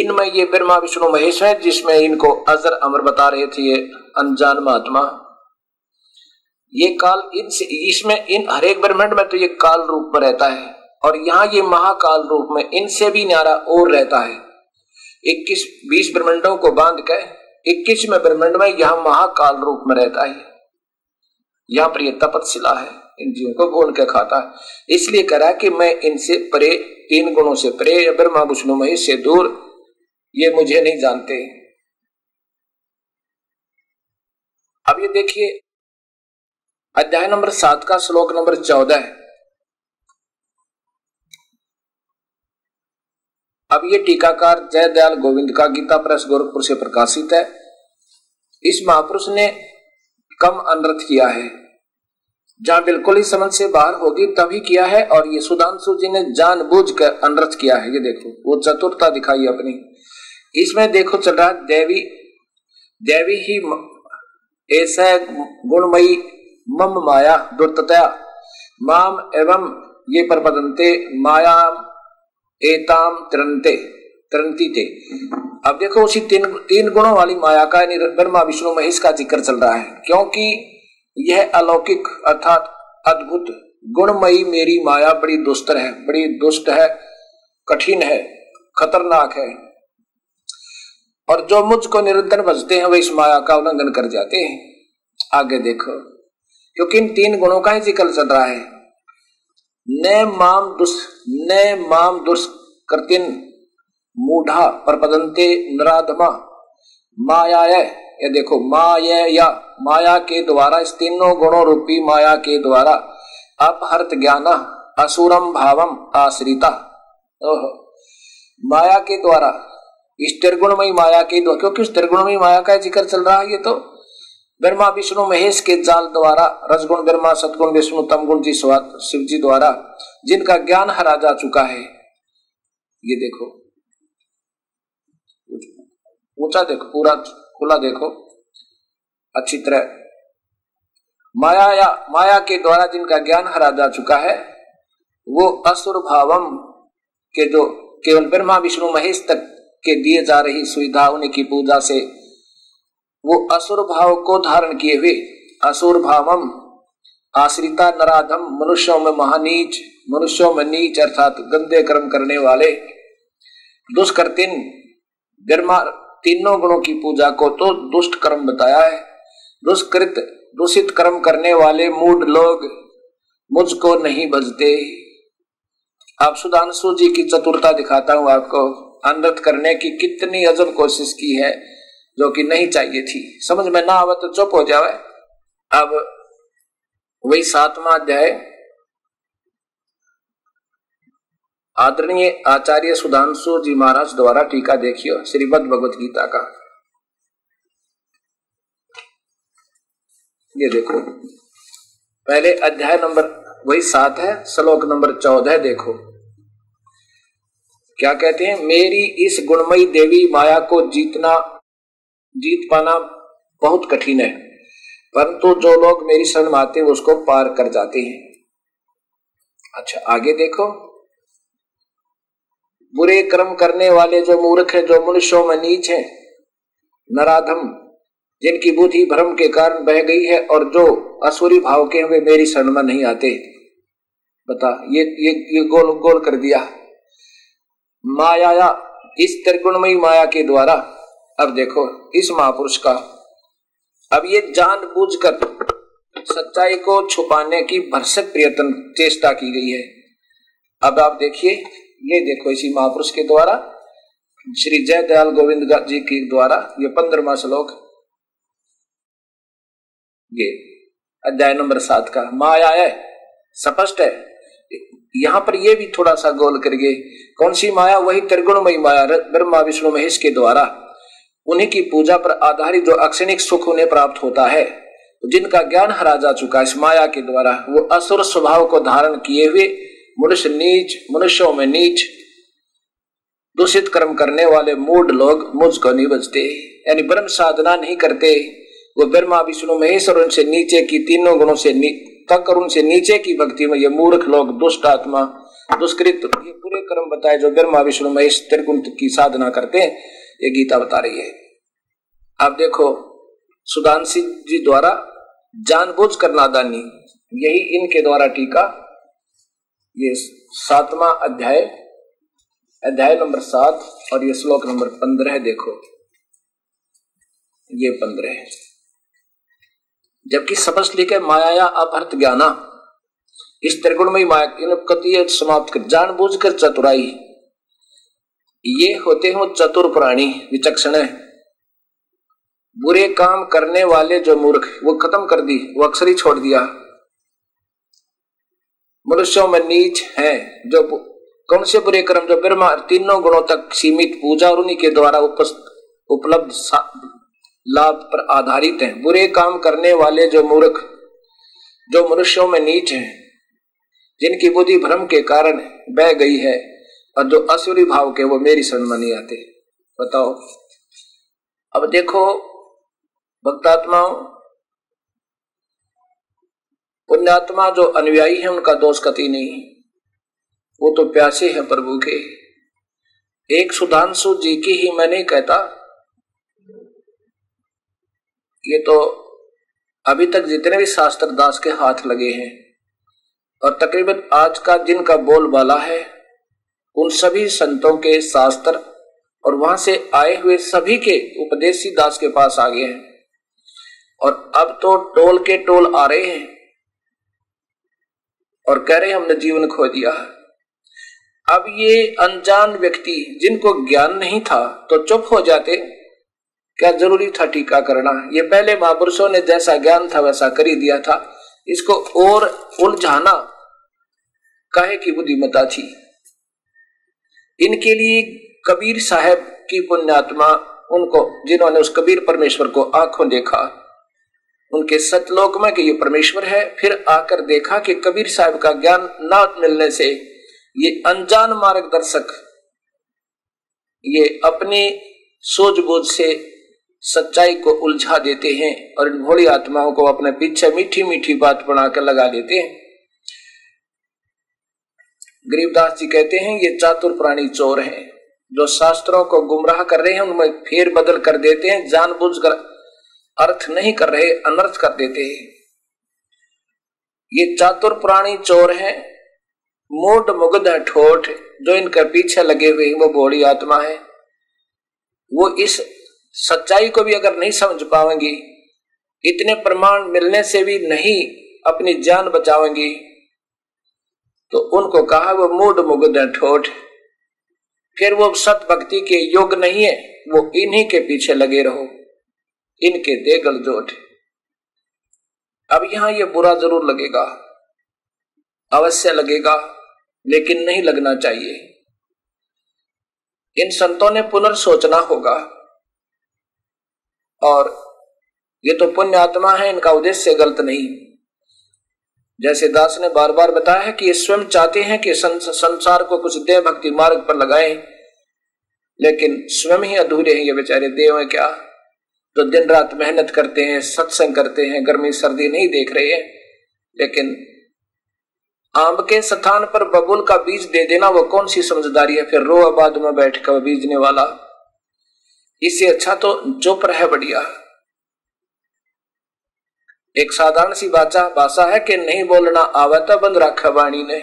इनमें ये ब्रह्मा विष्णु महेश है, जिसमें इनको अजर अमर बता रहे थे ये अनजान महात्मा। ये काल इनसे इसमें इन हर एक ब्रह्मांड में तो ये काल रूप में रहता है, और यहाँ ये महाकाल रूप में इनसे भी न्यारा और रहता है। इक्कीस बीस ब्रह्मांडों को बांध के इक्कीसवें ब्रह्मांड में यहाँ महाकाल रूप में रहता है। यहाँ पर यह तपतशिला है, इन जीवों को बोल के खाता है। इसलिए कह रहा है कि मैं इनसे परे, तीन गुणों से परे, ब्रह्मा विष्णु महेश से दूर, ये मुझे नहीं जानते। अब ये देखिए अध्याय नंबर सात का श्लोक नंबर चौदह। अब ये टीकाकार जय दयाल गोविंद का, गीता प्रेस गोरखपुर से प्रकाशित है। इस महापुरुष ने कम अनर्थ किया है, जहां बिल्कुल ही समझ से बाहर होगी तभी किया है, और ये सुधांशु जी ने जानबूझकर अनर्थ किया है। ये देखो वो चतुरता दिखाई अपनी। इसमें देखो चल रहा देवी देवी ही ऐसा गुणमयी मम माया दुर्ततया माम एवं ये परपदंते माया एताम त्रंते त्रंती ते। अब देखो उसी तीन तीन गुणों वाली माया का ब्रह्मा विष्णु महेश का जिक्र चल रहा है, क्योंकि यह अलौकिक अर्थात अद्भुत गुणमयी मेरी माया बड़ी दुस्तर है, बड़ी दुष्ट है, कठिन है, खतरनाक है, और जो मुझको निरंतर बजते हैं वे इस माया का उल्लंघन कर जाते हैं। आगे देखो, क्योंकि इन तीन गुणों का ही जिक्र चल रहा है। ने माम दुस ने माम दुस करतिन मूढ़ा परपदंते नराधमा माया। ये देखो माया या माया के द्वारा, इस तीनों गुणों रूपी माया के द्वारा अपहर्त ज्ञाना असुरम भावम आश्रिता। ओहो, माया के द्वारा, इस त्रिगुणमयी माया के द्वारा, क्योंकि उस त्रिगुणमयी माया का जिक्र चल रहा है। ये तो ब्रह्मा विष्णु महेश के जाल द्वारा, रजगुण ब्रह्मा सतगुण विष्णु तमगुण जी शिव जी द्वारा, जिनका ज्ञान हरा जा चुका है। ये देखो ऊंचा देखो, पूरा खुला देखो अच्छी तरह। माया या माया के द्वारा जिनका ज्ञान हरा जा चुका है, वो असुर भावम के जो केवल ब्रह्मा विष्णु महेश तक के दिए जा रही सुविधा, उन्हीं की पूजा से वो असुर भाव को धारण किए हुए असुर भावम आश्रिता नराधम, मनुष्यों में महानीच, मनुष्यों में नीच अर्थात गंदे कर्म करने वाले दुष्कर्तिन। ब्रह्मा तीनों गुणों की पूजा को तो दुष्ट कर्म बताया है, दुष्कृत दूषित कर्म करने वाले मूड लोग मुझको नहीं बजते। आप सुधांशु जी की चतुरता दिखाता हूं आपको, अनर्थ करने की कितनी अजब कोशिश की है, जो कि नहीं चाहिए थी। समझ में ना आवे तो चुप हो जावे। अब वही सातवां अध्याय, आदरणीय आचार्य सुधांशु जी महाराज द्वारा टीका देखियो श्रीमद् भगवत गीता का। ये देखो पहले अध्याय नंबर वही सात है, श्लोक नंबर चौदह देखो क्या कहते हैं। मेरी इस गुणमयी देवी माया को जीतना जीत पाना बहुत कठिन है, परंतु जो लोग मेरी शरण आते हैं उसको पार कर जाते हैं। अच्छा आगे देखो, बुरे कर्म करने वाले जो मूर्ख है, जो मनुष्यों में नीच है, नराधम, जिनकी बुद्धि भ्रम के कारण बह गई है, और जो असुरी भाव के हुए मेरी शरण में नहीं आते। बता ये ये ये गोल गोल कर दिया माया, इस त्रिगुणमयी माया के द्वारा। अब देखो इस महापुरुष का, अब ये जानबूझकर सच्चाई को छुपाने की भरसक प्रयत्न चेष्टा की गई है। अब आप देखिए ये देखो इसी महापुरुष के द्वारा श्री जय दयाल गोविंद जी के द्वारा ये पंद्रहवां श्लोक ये अध्याय नंबर सात का माया है, स्पष्ट है। यहाँ पर ये भी थोड़ा सा गोल करके कौन सी माया, वही त्रिगुणमयी माया ब्रह्मा विष्णु महेश के द्वारा उन्हीं की पूजा पर आधारित जो अक्षणिक सुख उन्हें प्राप्त होता है, जिनका ज्ञान हरा जा चुका इस माया के द्वारा, वो असुर स्वभाव को धारण किए हुए मनुष्य नीच, मनुष्यों में नीच दूषित कर्म करने वाले मूढ़ लोग मुझको नहीं बचते, यानी ब्रह्म साधना नहीं करते, वो ब्रह्मा विष्णु महेश और उनसे नीचे की तीनों गुणों से तक और उनसे नीचे की भक्ति में ये मूर्ख लोग, दुष्ट आत्मा, दुष्कृत, ये पूरे कर्म बताए जो ब्रह्मा विष्णु महेश त्रिगुण की साधना करते हैं, ये गीता बता रही है। आप देखो सुधांशु जी द्वारा जानबूझ कर नादानी, यही इनके द्वारा टीका, ये सातवां अध्याय अध्याय नंबर सात और ये श्लोक नंबर पंद्रह देखो, ये पंद्रह। जबकि स्पष्ट लिखे माया अपहृत ज्ञाना, इस त्रिगुणमयी माया कतीय समाप्त कर जानबूझ कर चतुराई, ये होते हैं चतुर प्राणी विचक्षण, बुरे काम करने वाले जो मूर्ख, वो खत्म कर दी, वो अक्षर ही छोड़ दिया। मनुष्यों में नीच है जो कौन से बुरे कर्म, जो ब्रह्मा तीनों गुणों तक सीमित पूजा और उन्हीं के द्वारा उपलब्ध लाभ पर आधारित हैं। बुरे काम करने वाले जो मूर्ख, जो मनुष्यों में नीच है, जिनकी बुद्धि भ्रम के कारण बह गई है और जो असुरी भाव के, वो मेरी शरण में नहीं आते। बताओ, अब देखो भक्तात्माओं, पुण्यात्मा जो अनुयायी है उनका दोष कतई नहीं, वो तो प्यासे हैं प्रभु के। एक सुधांशु जी की ही मैं नहीं कहता, ये तो अभी तक जितने भी शास्त्र दास के हाथ लगे हैं और तकरीबन आज का जिनका बोलबाला है, उन सभी संतों के शास्त्र और वहां से आए हुए सभी के उपदेशी दास के पास आ गए हैं, और अब तो टोल के टोल आ रहे हैं और कह रहे हैं हमने जीवन खो दिया। अब ये अनजान व्यक्ति जिनको ज्ञान नहीं था तो चुप हो जाते, क्या जरूरी था टीका करना? ये पहले महापुरुषों ने जैसा ज्ञान था वैसा कर ही दिया था, इसको और उलझाना काहे की बुद्धिमता थी। इनके लिए कबीर साहब की पुण्यात्मा, उनको जिन्होंने उस कबीर परमेश्वर को आंखों देखा, उनके सतलोक में कि ये परमेश्वर है, फिर आकर देखा कि कबीर साहब का ज्ञान ना मिलने से ये अनजान मार्गदर्शक, ये अपने सूझबूझ से सच्चाई को उलझा देते हैं और इन भोली आत्माओं को अपने पीछे मीठी मीठी बात बनाकर लगा देते हैं। गरीबदास जी कहते हैं ये चातुर प्राणी चोर हैं, जो शास्त्रों को गुमराह कर रहे हैं उनमें फेर बदल कर देते हैं, जानबूझकर अर्थ नहीं कर रहे, अनर्थ कर देते हैं। ये चातुर प्राणी चोर है, मोट मुग्ध है ठोठ, जो इनके पीछे लगे हुए वो भोली आत्मा है। वो इस सच्चाई को भी अगर नहीं समझ पाएंगी, इतने प्रमाण मिलने से भी नहीं अपनी जान बचावेंगी, तो उनको कहा वो मोट मुग्ध है ठोठ, फिर वो सत भक्ति के योग्य नहीं है, वो इन्हीं के पीछे लगे रहो, इनके देगल जोट। अब यहां ये बुरा जरूर लगेगा, अवश्य लगेगा, लेकिन नहीं लगना चाहिए। इन संतों ने पुनर्सोचना होगा, और ये तो पुण्य आत्मा है, इनका उद्देश्य गलत नहीं। जैसे दास ने बार बार बताया है कि ये स्वयं चाहते हैं कि संसार को कुछ देव भक्ति मार्ग पर लगाएं, लेकिन स्वयं ही अधूरे हैं ये बेचारे। देव हैं क्या, जो दिन रात मेहनत करते हैं, सत्संग करते हैं, गर्मी सर्दी नहीं देख रहे हैं, लेकिन आम के स्थान पर बबूल का बीज दे देना वो कौन सी समझदारी है? फिर रो आबाद में बैठ कर बीजने वाला, इससे अच्छा तो चुप रहे बढ़िया। एक साधारण सी बाचा भाषा है कि नहीं बोलना आवता बंद रखा वाणी ने।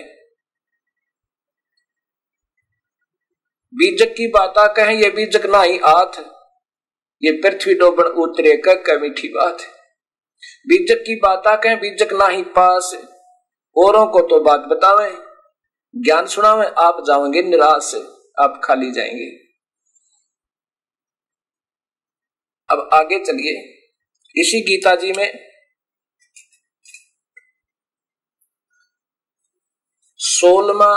बीजक की बाता कहें ये बीजक ना ही आथ, ये पृथ्वी डोबन उतरे कह मीठी बात। बीजक की बाता कहें बीजक ना ही पास, औरों को तो बात बतावे, ज्ञान सुना में आप जाओगे निराश, आप खाली जाएंगे। अब आगे चलिए, इसी गीता जी में सोलवा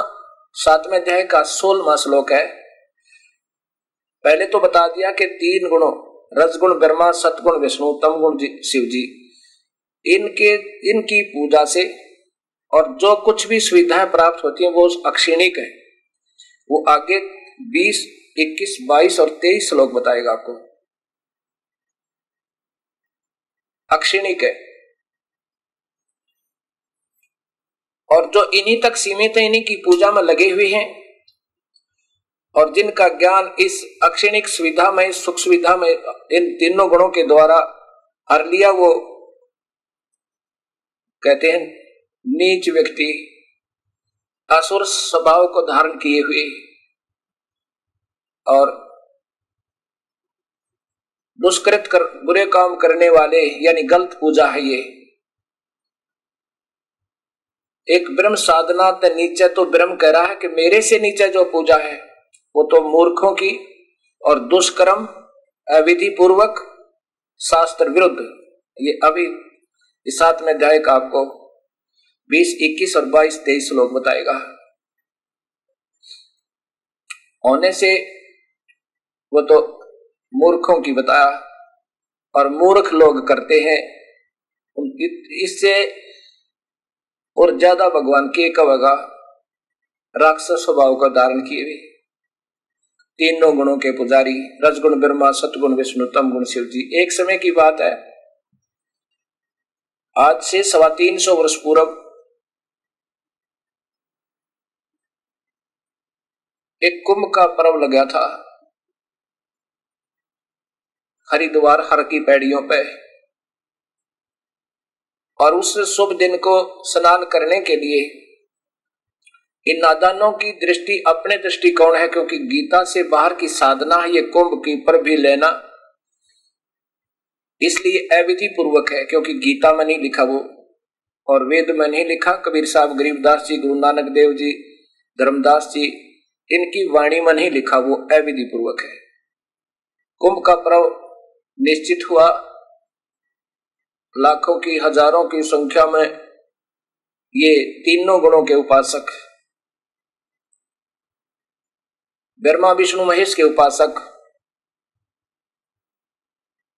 सातवें अध्याय का सोलवा श्लोक है। पहले तो बता दिया कि तीन गुणों रजगुण गर्मा, सतगुण विष्णु, तमगुण शिव जी, इनके इनकी पूजा से और जो कुछ भी सुविधाएं प्राप्त होती है वो अक्षीणिक है। वो आगे बीस, इक्कीस, बाईस और तेईस श्लोक बताएगा आपको। अक्षीणिक है और जो इन्हीं तक सीमित है, इन्हीं की पूजा में लगे हुए हैं, और जिनका ज्ञान इस अक्षीणिक सुविधा में, सुख सुविधा में, इन तीनों गुणों के द्वारा हर लिया, वो कहते हैं नीच व्यक्ति, असुर स्वभाव को धारण किए हुए और दुष्कृत कर बुरे काम करने वाले, यानी गलत पूजा है ये। एक ब्रह्म साधना ते नीचे, तो ब्रह्म कह रहा है कि मेरे से नीचे जो पूजा है वो तो मूर्खों की और दुष्कर्म, अविधि पूर्वक, शास्त्र विरुद्ध। ये अभी इस साथ में अध्याय का आपको बीस, इक्कीस और बाईस, तेईस श्लोक बताएगा। होने से वो तो मूर्खों की बताया और मूर्ख लोग करते हैं, इससे और ज्यादा भगवान के कब होगा, राक्षस स्वभाव का धारण किए हुए तीनों गुणों के पुजारी, रजगुण ब्रह्मा, सतगुण विष्णु, तमगुण शिव जी। एक समय की बात है, आज से सवा तीन सौ वर्ष पूर्व एक कुंभ का पर्व लगा था हरिद्वार हर की पैड़ियों पे, और उस शुभ दिन को स्नान करने के लिए इन नादानों की दृष्टि अपने दृष्टिकोण है, क्योंकि गीता से बाहर की साधना है ये कुंभ की पर भी लेना, इसलिए अविधि पूर्वक है, क्योंकि गीता में नहीं लिखा वो और वेद में नहीं लिखा। कबीर साहब, गरीबदास जी, गुरु नानक देव जी, धर्मदास जी, इनकी वाणी में नहीं लिखा, वो अविधि पूर्वक है। कुंभ का पर्व निश्चित हुआ, लाखों की, हजारों की संख्या में ये तीनों गुणों के उपासक, ब्रह्मा विष्णु महेश के उपासक,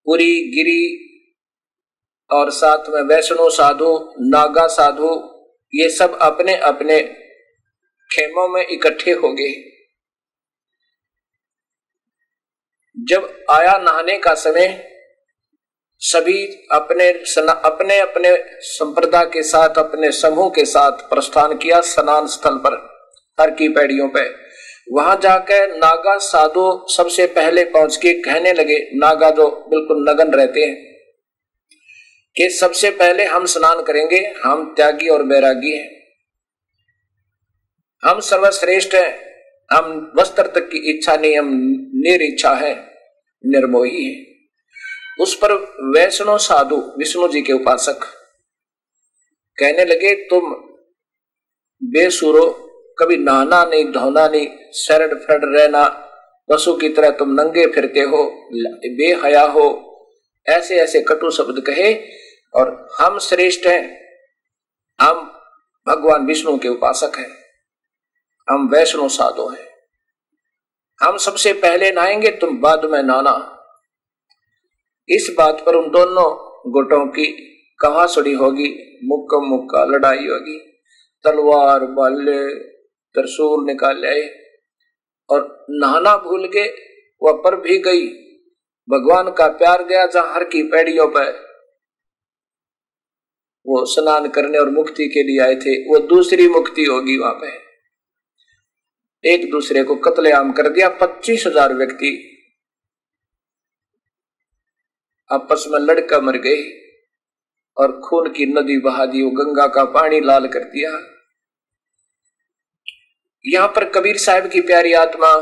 पुरी गिरी और साथ में वैष्णो साधु, नागा साधु, ये सब अपने अपने खेमों में इकट्ठे हो गए। जब आया नहाने का समय, सभी अपने अपने अपने संप्रदाय के साथ, अपने समूह के साथ प्रस्थान किया स्नान स्थल पर, हर की पैड़ियों पे। वहां जाकर नागा साधु सबसे पहले पहुंच के कहने लगे, नागा जो बिल्कुल नगन रहते हैं, कि सबसे पहले हम स्नान करेंगे, हम त्यागी और बैरागी हैं, हम सर्वश्रेष्ठ हैं, हम वस्त्र तक की इच्छा नहीं, हम निरीच्छा है, निर्मोही है। उस पर वैष्णव साधु, विष्णु जी के उपासक, कहने लगे तुम बेसुरो, कभी नहाना नहीं, धोना नहीं, शरण फड़ रहना, पशु की तरह तुम नंगे फिरते हो, बेहया हो, ऐसे ऐसे कटु शब्द कहे, और हम श्रेष्ठ हैं, हम भगवान विष्णु के उपासक हैं, हम वैष्णव साधु हैं, हम सबसे पहले नहाएंगे, तुम बाद में नहाना। इस बात पर उन दोनों गुटों की कहासुड़ी होगी, मुक्का मुक्का लड़ाई होगी, तलवार बल त्रिशूल निकाल आए और नहाना भूल गए, वह पर भी गई, भगवान का प्यार गया जहां हर की पैड़ियों पर वो स्नान करने और मुक्ति के लिए आए थे, वो दूसरी मुक्ति होगी। वहां पे एक दूसरे को कत्लेआम कर दिया, पच्चीस हजार व्यक्ति आपस में लड़का मर गए और खून की नदी बहा दी, वो गंगा का पानी लाल कर दिया। यहां पर कबीर साहब की प्यारी आत्मा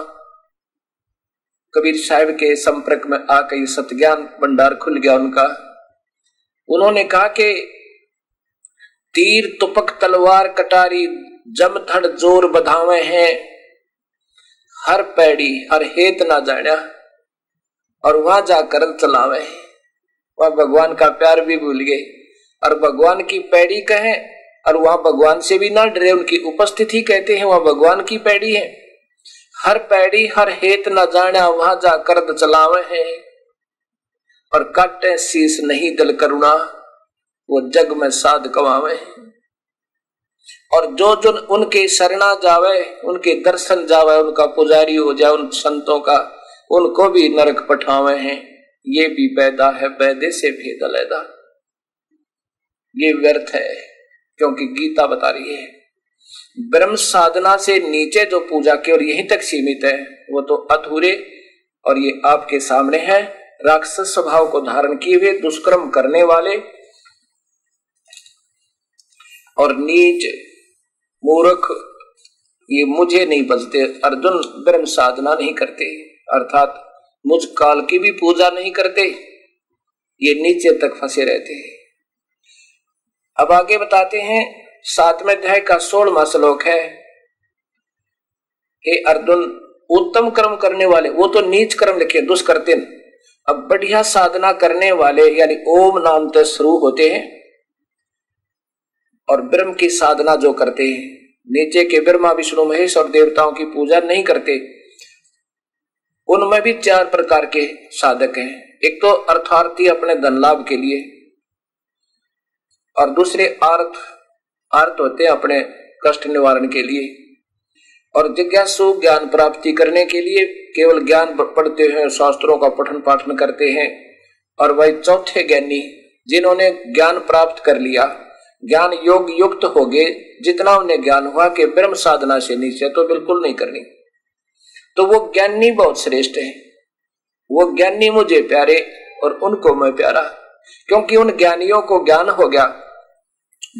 कबीर साहब के संपर्क में आकर सतज्ञान भंडार खुल गया उनका। उन्होंने कहा कि तीर तुपक तलवार कटारी जम धड़ जोर बधावे हैं, हर पैड़ी हर हेत ना जाना, और वहां जाकर चलावे। वहां भगवान का प्यार भी भूल गए और भगवान की पैड़ी कहे, और वहां भगवान से भी ना डरे, उनकी उपस्थिति कहते हैं वहां भगवान की पैड़ी है। हर पैड़ी हर हेत न जाना, वहां जाकर चलावे है, और काटे शीस नहीं दल करुणा, वो जग में साध कमावे। और जो जो उनके शरणा जावे, उनके दर्शन जावे, उनका पुजारी हो जाए उन संतों का, उनको भी नरक पठावे हैं। ये भी पैदा है पैदे से भेद अलैदा, ये व्यर्थ है, क्योंकि गीता बता रही है ब्रह्म साधना से नीचे जो पूजा की और यहीं तक सीमित है, वो तो अधूरे। और ये आपके सामने है, राक्षस स्वभाव को धारण किए हुए दुष्कर्म करने वाले और नीच मूर्ख, ये मुझे नहीं बचते। अर्जुन ब्रह्म साधना नहीं करते, अर्थात मुझ काल की भी पूजा नहीं करते, ये नीचे तक फंसे रहते हैं। अब आगे बताते हैं, सातवें अध्याय का सोलहवां श्लोक है, हे अर्जुन उत्तम कर्म करने वाले, वो तो नीच कर्म लिखे दुष्कर्ते, अब बढ़िया साधना करने वाले यानी ओम नाम से शुरू होते हैं और ब्रह्म की साधना जो करते हैं, नीचे के ब्रह्मा विष्णु महेश और देवताओं की पूजा नहीं करते, उनमें भी चार प्रकार के साधक हैं। एक तो अर्थार्थी अपने धन लाभ के लिए, और दूसरे अर्थ अर्थ होते हैं अपने कष्ट निवारण के लिए, और जिज्ञासु ज्ञान प्राप्ति करने के लिए केवल ज्ञान पढ़ते हैं, शास्त्रों का पठन पाठन करते हैं, और वही चौथे ज्ञानी जिन्होंने ज्ञान प्राप्त कर लिया, ज्ञान योग युक्त हो गए, जितना उन्हें ज्ञान हुआ कि ब्रह्म साधना से नीचे तो बिल्कुल नहीं करनी, तो वो ज्ञानी बहुत श्रेष्ठ है। वो ज्ञानी मुझे प्यारे और उनको मैं प्यारा, क्योंकि उन ज्ञानियों को ज्ञान हो गया,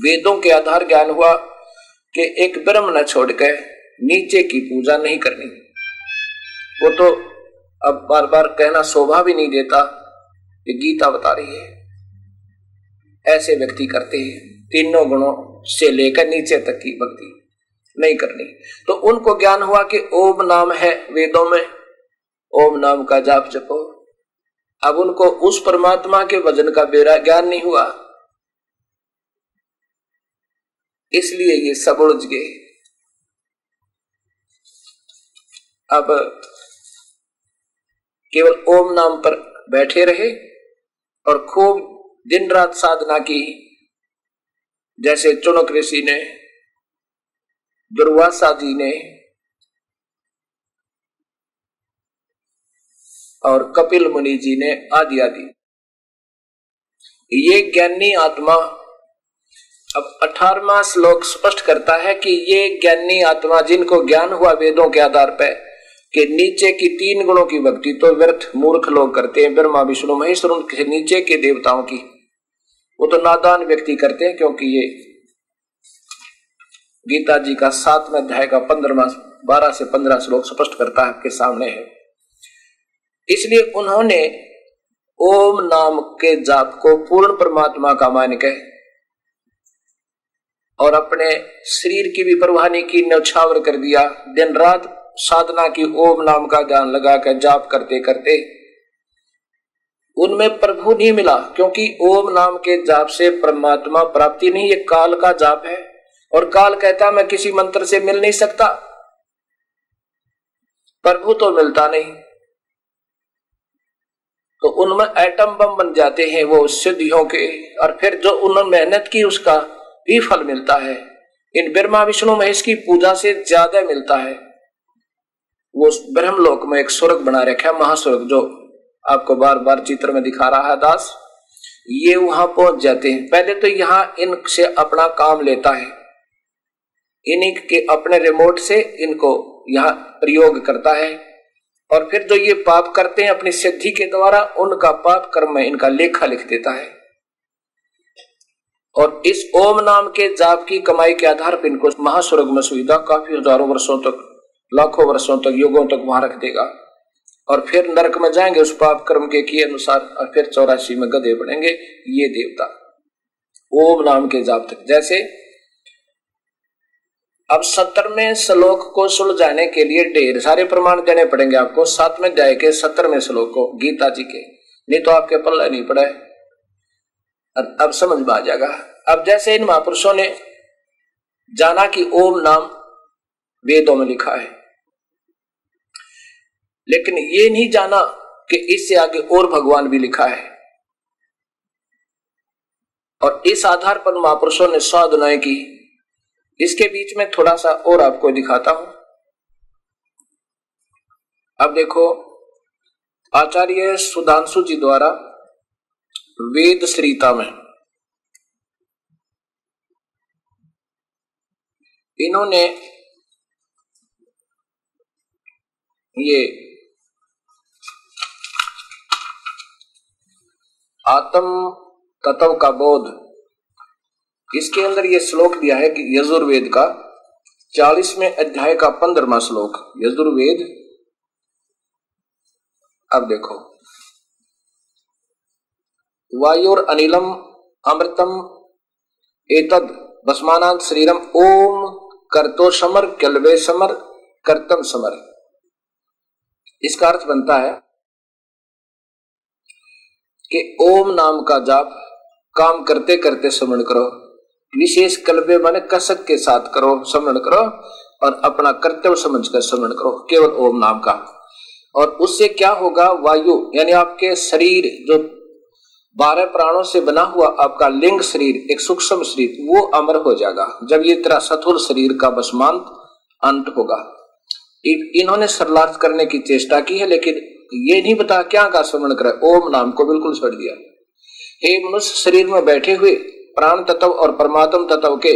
वेदों के आधार ज्ञान हुआ कि एक ब्रह्म न छोड़कर नीचे की पूजा नहीं करनी। वो तो अब बार बार कहना शोभा भी नहीं देता, ये गीता बता रही है, ऐसे व्यक्ति करते हैं, तीनों गुणों से लेकर नीचे तक की भक्ति नहीं करनी। तो उनको ज्ञान हुआ कि ओम नाम है वेदों में, ओम नाम का जाप जपो। अब उनको उस परमात्मा के वजन का बेरा ज्ञान नहीं हुआ, इसलिए ये सब उलझ गए। अब केवल ओम नाम पर बैठे रहे और खूब दिन रात साधना की, जैसे चुनक ऋषि ने, दुर्वासा जी ने और कपिल मुनि जी ने आदि आदि। ये ज्ञानी आत्मा, अब अठारहवां श्लोक स्पष्ट करता है कि ये ज्ञानी आत्मा जिनको ज्ञान हुआ वेदों के आधार पर कि नीचे की तीन गुणों की भक्ति तो व्यर्थ मूर्ख लोग करते हैं, ब्रह्मा विष्णु महेश और उनके नीचे के देवताओं की, वो तो नादान व्यक्ति करते हैं, क्योंकि ये गीता जी का सातवें अध्याय का पंद्रहवां बारह से पंद्रह श्लोक स्पष्ट करता है, आपके सामने है। इसलिए उन्होंने ओम नाम के जाप को पूर्ण परमात्मा का मान के और अपने शरीर की भी परवाह नहीं की, न्यौछावर कर दिया, दिन रात साधना की, ओम नाम का ध्यान लगा कर जाप करते करते उनमें प्रभु नहीं मिला, क्योंकि ओम नाम के जाप से परमात्मा प्राप्ति नहीं, ये काल का जाप है, और काल कहता मैं किसी मंत्र से मिल नहीं सकता, प्रभु तो मिलता नहीं। तो उनमें एटम बम बन जाते हैं वो सिद्धियों के, और फिर जो उन्होंने मेहनत की उसका भी फल मिलता है, इन ब्रह्मा विष्णु महेश की पूजा से ज्यादा मिलता है। वो ब्रह्मलोक में एक स्वर्ग बना रखा है, महास्वर्ग, जो आपको बार बार चित्र में दिखा रहा है दास, ये वहां पहुंच जाते हैं। पहले तो यहाँ इनसे अपना काम लेता है, इन्हीं के अपने रिमोट से इनको यहाँ प्रयोग करता है, और फिर जो ये पाप करते हैं अपनी सिद्धि के द्वारा, उनका पाप कर्म में इनका लेखा लिख देता है, और इस ओम नाम के जाप की कमाई के आधार पर इनको महास्वर्ग में सुविधा काफी हजारों वर्षों तक, लाखों वर्षों तक, युगों तक वहां रख देगा, और फिर नरक में जाएंगे उस पाप कर्म के किए अनुसार, और फिर चौरासी में गधे बनेंगे ये देवता ओम नाम के जाप तक। जैसे अब सत्तरवें श्लोक को सुलझाने के लिए ढेर सारे प्रमाण देने पड़ेंगे आपको। सातवें अध्याय के सत्तरवें श्लोक को गीता जी के, नहीं तो आपके पल्ले नहीं पड़ा है। अब समझ में आ जाएगा। अब जैसे इन महापुरुषों ने जाना कि ओम नाम वेदों में लिखा है, लेकिन ये नहीं जाना कि इससे आगे और भगवान भी लिखा है, और इस आधार पर महापुरुषों ने साधनाएं की। इसके बीच में थोड़ा सा और आपको दिखाता हूं। अब देखो, आचार्य सुधांशु जी द्वारा वेद सरिता में इन्होंने ये आत्म तत्व का बोध, इसके अंदर ये श्लोक दिया है कि यजुर्वेद का चालीसवें अध्याय का पंद्रहवां श्लोक, यजुर्वेद। अब देखो, वायुर अनिलम अमृतम एतद भस्मानात् शरीरम ओम कर्तो समर कल्वे समर कर्तम समर। इसका अर्थ बनता है कि ओम नाम का जाप काम करते करते स्मरण करो, विशेष कल्बे माने कसक के साथ करो, स्मरण करो और अपना कर्तव्य समझकर स्मरण करो केवल ओम नाम का। और उससे क्या होगा, वायु यानी आपके शरीर जो बारह प्राणों से बना हुआ आपका लिंग शरीर, एक सूक्ष्म शरीर, वो अमर हो जाएगा। जब ये तेरा सथुर शरीर का बसमान अंत होगा। इन्होंने सरलार्थ करने की चेष्टा की है, लेकिन ये नहीं बता क्या का स्मरण करे, ओम नाम को बिल्कुल छोड़ दिया। हे मनुष्य, शरीर में बैठे हुए प्राण तत्व और परमात्म तत्व के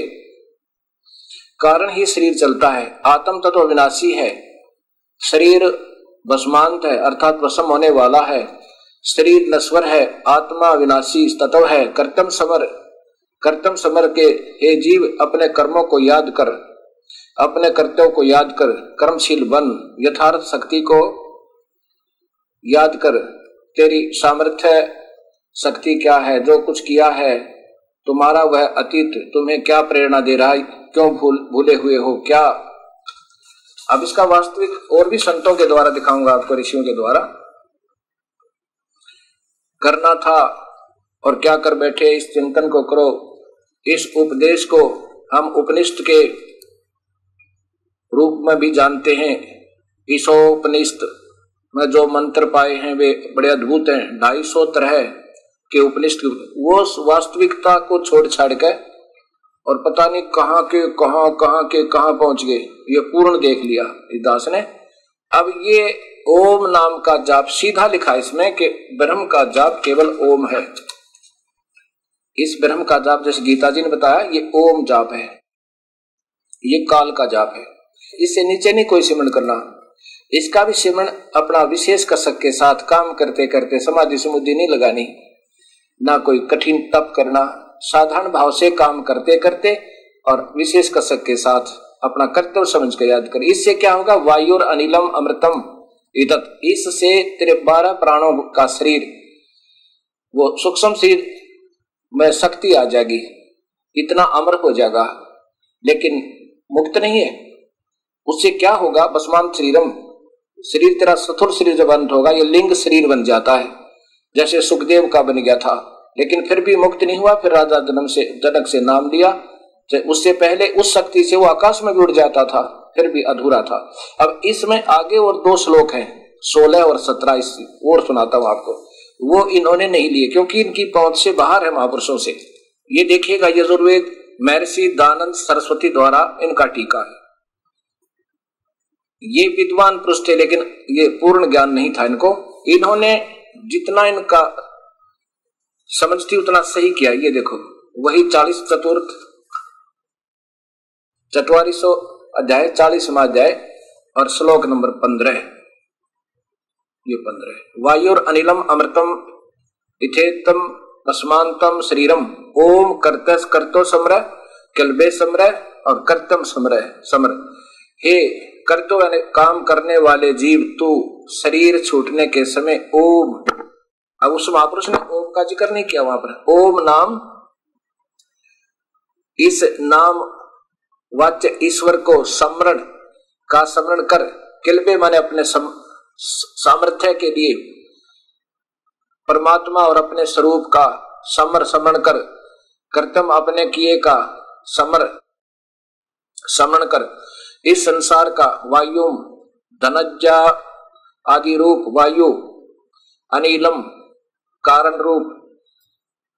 कारण ही शरीर चलता है। आत्म तत्व विनाशी है, शरीर भस्मांत है अर्थात भस्म होने वाला है, शरीर नश्वर है, आत्मा विनाशी तत्व है। कर्तम समर कर्तम समर के, हे जीव अपने कर्मों को याद कर, अपने कर्तव्य को याद कर, कर्मशील बन, यथार्थ शक्ति को याद कर, तेरी सामर्थ्य शक्ति क्या है, जो कुछ किया है तुम्हारा वह अतीत तुम्हें क्या प्रेरणा दे रहा है, क्यों भूल भूले हुए हो क्या। अब इसका वास्तविक और भी संतों के द्वारा दिखाऊंगा आपको, ऋषियों के द्वारा। करना था और क्या कर बैठे, इस चिंतन को करो। इस उपदेश को हम उपनिषद के रूप में भी जानते हैं। ईशोपनिषद में जो मंत्र पाए हैं वे बड़े अद्भुत हैं। ढाई सौ तरह के उपनिषद, वो वास्तविकता को छोड़ छाड़ के और पता नहीं कहाँ के कहाँ कहाँ के कहाँ पहुंच गए, ये पूर्ण देख लिया इस दास ने। अब ये ओम नाम का जाप सीधा लिखा इसमें कि ब्रह्म का जाप केवल ओम है। इस ब्रह्म का जाप जैसे गीता जी ने बताया, ये ओम जाप है, ये काल का जाप है, इससे नीचे नहीं कोई स्मरण करना। इसका भी स्मरण अपना विशेष कसक के साथ काम करते करते, समाधि समुद्धि नहीं लगानी, ना कोई कठिन तप करना, साधारण भाव से काम करते करते और विशेष कसक के साथ अपना कर्तव्य समझ कर याद कर। इससे क्या होगा, वायुर अनिलम अमृतम इदत, इससे तेरे बारह प्राणों का शरीर, वो सूक्ष्म शरीर में शक्ति आ जाएगी, इतना अमर हो जाएगा, लेकिन मुक्त नहीं है। उससे क्या होगा, बसमान शरीरम, शरीर तेरा सथुर शरीर जब अंत होगा, ये लिंग शरीर बन जाता है, जैसे सुखदेव का बन गया था, लेकिन फिर भी मुक्त नहीं हुआ। फिर राजा जनक से जनक से नाम लिया, उससे पहले उस शक्ति से वो आकाश में भी उड़ जाता था, फिर भी अधूरा था। अब इसमें आगे और दो श्लोक हैं, सोलह और सत्रह, और सुनाता हूं आपको। वो इन्होंने नहीं लिए क्योंकि इनकी पहुंच से बाहर है महापुरुषों से। ये देखिएगा, यजुर्वेद महर्षि दयानंद सरस्वती द्वारा इनका टीका है। ये विद्वान पुरुष थे, लेकिन ये पूर्ण ज्ञान नहीं था इनको। इन्होंने जितना इनका समझती उतना सही किया। ये देखो, वही चालीस चतुर्थ चतवारिसो अध्याय, चालीसवां अध्याय और श्लोक नंबर पंद्रह, ये पंद्रह। वायुर अनिलम अमृतम इथेतम अस्मांतम शरीरम ओम कर्तस कर्तो समर कल्बे समर और कर्तम समर समर। हे कर्तो यानी काम करने वाले जीव, तू शरीर छूटने के समय ओम, अब उस महापुरुष ने ओम का जिक्र नहीं किया वहां पर, ओम नाम, इस नाम वाच्य ईश्वर को स्मरण का स्मरण कर किल्बे माने अपने सामर्थ्य के लिए परमात्मा और अपने स्वरूप का समर स्मरण कर कर्तम अपने किए का समर स्मरण कर इस संसार का वायु धनज्जा आदि रूप वायु अनिलम कारण रूप।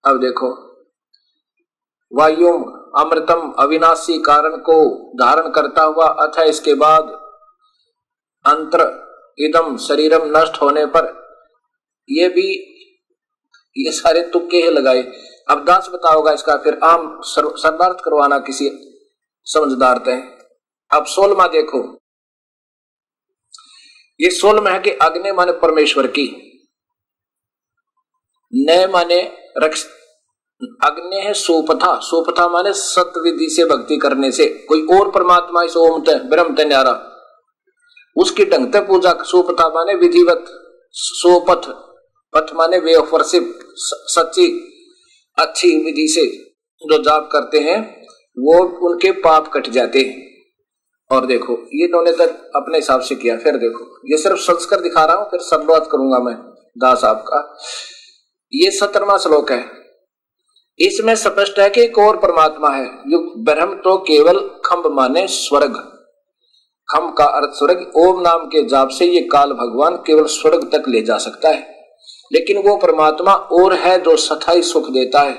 अब देखो वायु अमृतम अविनाशी कारण को धारण करता हुआ अथा इसके बाद अंतर इदम शरीरम नष्ट होने पर ये भी ये सारे तुक्के ही लगाए। अब दास बताओगा इसका फिर आम शब्दार्थ करवाना किसी समझदार थे। अब सोलमा देखो ये सोलमा है कि अग्नि माने परमेश्वर की नय माने रक्ष अग्नि है सोपथा सोपथा माने सत्विधि से भक्ति करने से कोई और परमात्मा इस ओम ते ब्रह्म ते न्यारा उसकी ढंग ते पूजा सोपथा माने विधिवत सोपथ पथ माने वे ऑफ वर्शिप सच्ची अच्छी विधि से जो जाप करते हैं वो उनके पाप कट जाते हैं। और देखो ये दोनों तक अपने हिसाब से किया। फिर देखो ये सिर्फ संस्कार दिखा रहा हूं फिर शब्दार्थ करूंगा मैं दास आपका। ये सत्रहवां श्लोक है इसमें स्पष्ट है कि एक और परमात्मा है युक्त ब्रह्म तो केवल खम्भ माने स्वर्ग खम्भ का अर्थ स्वर्ग ओम नाम के जाप से ये काल भगवान केवल स्वर्ग तक ले जा सकता है लेकिन वो परमात्मा और है जो सथाई सुख देता है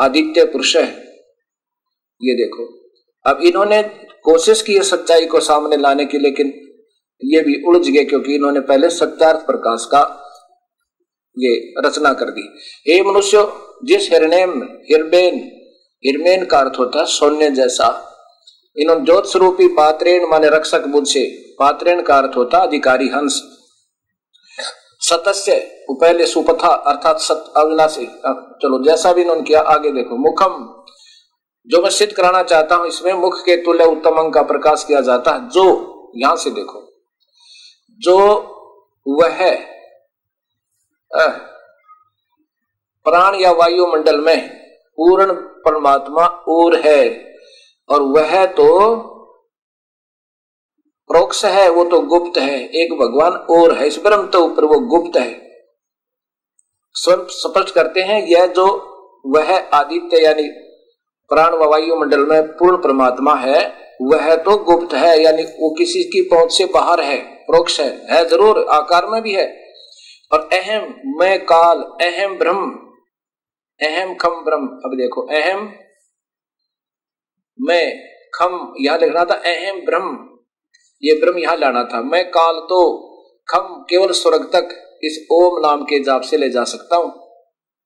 आदित्य पुरुष है। ये देखो अब इन्होंने कोशिश की है सच्चाई को सामने लाने की लेकिन ये भी उलझ गए क्योंकि इन्होंने पहले सत्यार्थ प्रकाश का ये रचना कर दी। हे मनुष्य जिस हिरण्य में हिरबेन हिरमेन का अर्थ होता है सोने जैसा इन्होंने ज्योत स्वरूपी पात्रेण माने रक्षक बुद्ध से पात्रेण का अर्थ होता अधिकारी हंस सतस्य उपैले सुपथा अर्थात सत अविनाशी। चलो जैसा भी इन्होंने किया आगे देखो मुखम जो मैं सिद्ध कराना चाहता हूं इसमें मुख के तुल्य उत्तम अंग का प्रकाश किया जाता है जो यहां से देखो जो वह प्राण या वायुमंडल में पूर्ण परमात्मा और है और वह तो प्रोक्ष है वो तो गुप्त है एक भगवान और है इस ब्रह्म तो ऊपर वो गुप्त है। स्पष्ट करते हैं यह जो वह आदित्य यानी प्राण वायुमंडल में पूर्ण परमात्मा है वह तो गुप्त है यानी वो किसी की पहुंच से बाहर है प्रोक्ष है, है जरूर आकार में भी है और अहम मैं काल अहम ब्रह्म अहम खम ब्रह्म। अब देखो अहम मैं खम यहां लिखना था अहम ब्रह्म ये ब्रह्म यहां लाना था मैं काल तो खम केवल स्वर्ग तक इस ओम नाम के जाप से ले जा सकता हूं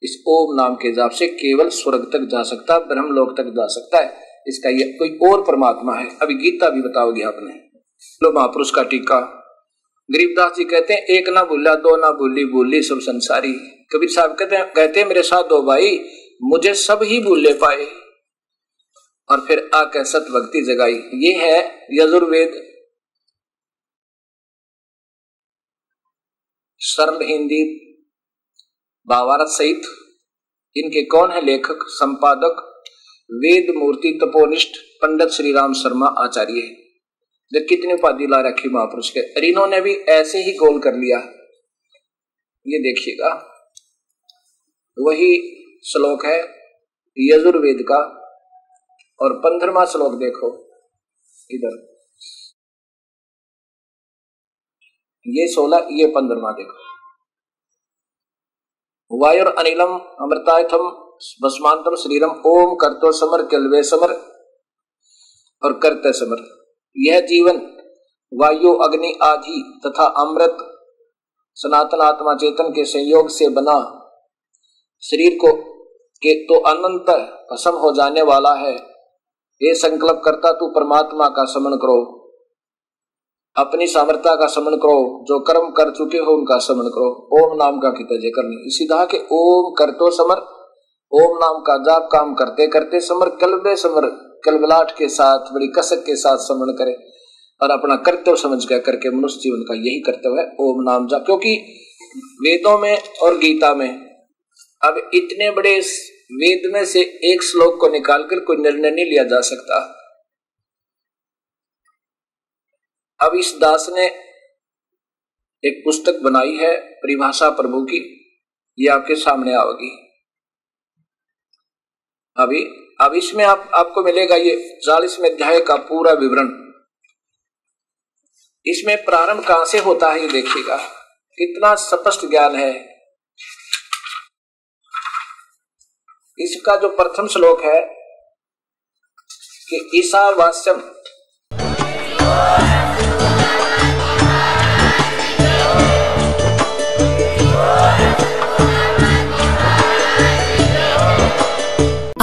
इस ओम नाम के जाप से केवल स्वर्ग तक जा सकता है ब्रह्म लोक तक जा सकता है इसका ये कोई और परमात्मा है। अभी गीता भी बताओगे आपने लो महापुरुष का टीका। गरीबदास जी कहते हैं एक ना भूला दो ना भूली भूली सब संसारी। कबीर साहब कहते हैं कहते मेरे साथ दो भाई मुझे सब ही भूले पाए और फिर आके सत भक्ति जगाई। ये है यजुर्वेद सरल हिंदी भावारत सहित इनके कौन है लेखक संपादक वेद मूर्ति तपोनिष्ट पंडित श्री राम शर्मा आचार्य। देख कितनी उपाधि ला रखी महापुरुष के और इन्होंने भी ऐसे ही गोल कर लिया। ये देखिएगा वही श्लोक है यजुर्वेद का और पंद्रहवां श्लोक देखो इधर ये सोलह ये पंद्रहवां देखो वायुर अनिलम अमृतायथम भस्मांतम शरीरम ओम करतो समर किल्वे समर और करते समर। यह जीवन वायु अग्नि आदि तथा अमृत सनातन आत्मा चेतन के संयोग से बना शरीर को के तो अनंत भस्म हो जाने वाला है। ये संकल्प करता तू परमात्मा का स्मरण करो अपनी सामर्थ्य का स्मरण करो जो कर्म कर चुके हो उनका स्मरण करो ओम नाम का कितना जय करनी सीधा के ओम करतो समर ओम नाम का जाप काम करते करते समर कल्बे समर कलबलाट के साथ बड़ी कसक के साथ स्मरण करे और अपना कर्तव्य समझ कर करके मनुष्य जीवन का यही कर्तव्य है ओम नाम जाप। क्योंकि वेदों में और गीता में अब इतने बड़े वेद में से एक श्लोक को निकालकर कोई निर्णय नहीं लिया जा सकता अब इस दास ने एक पुस्तक बनाई है परिभाषा प्रभु की, ये आपके सामने आओगी अभी। अब इसमें आप आपको मिलेगा ये चालीसवें अध्याय का पूरा विवरण। इसमें प्रारंभ कहां से होता है ये देखिएगा, कितना स्पष्ट ज्ञान है। इसका जो प्रथम श्लोक है कि ईशावास्यम,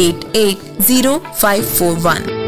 eight eight zero five four one.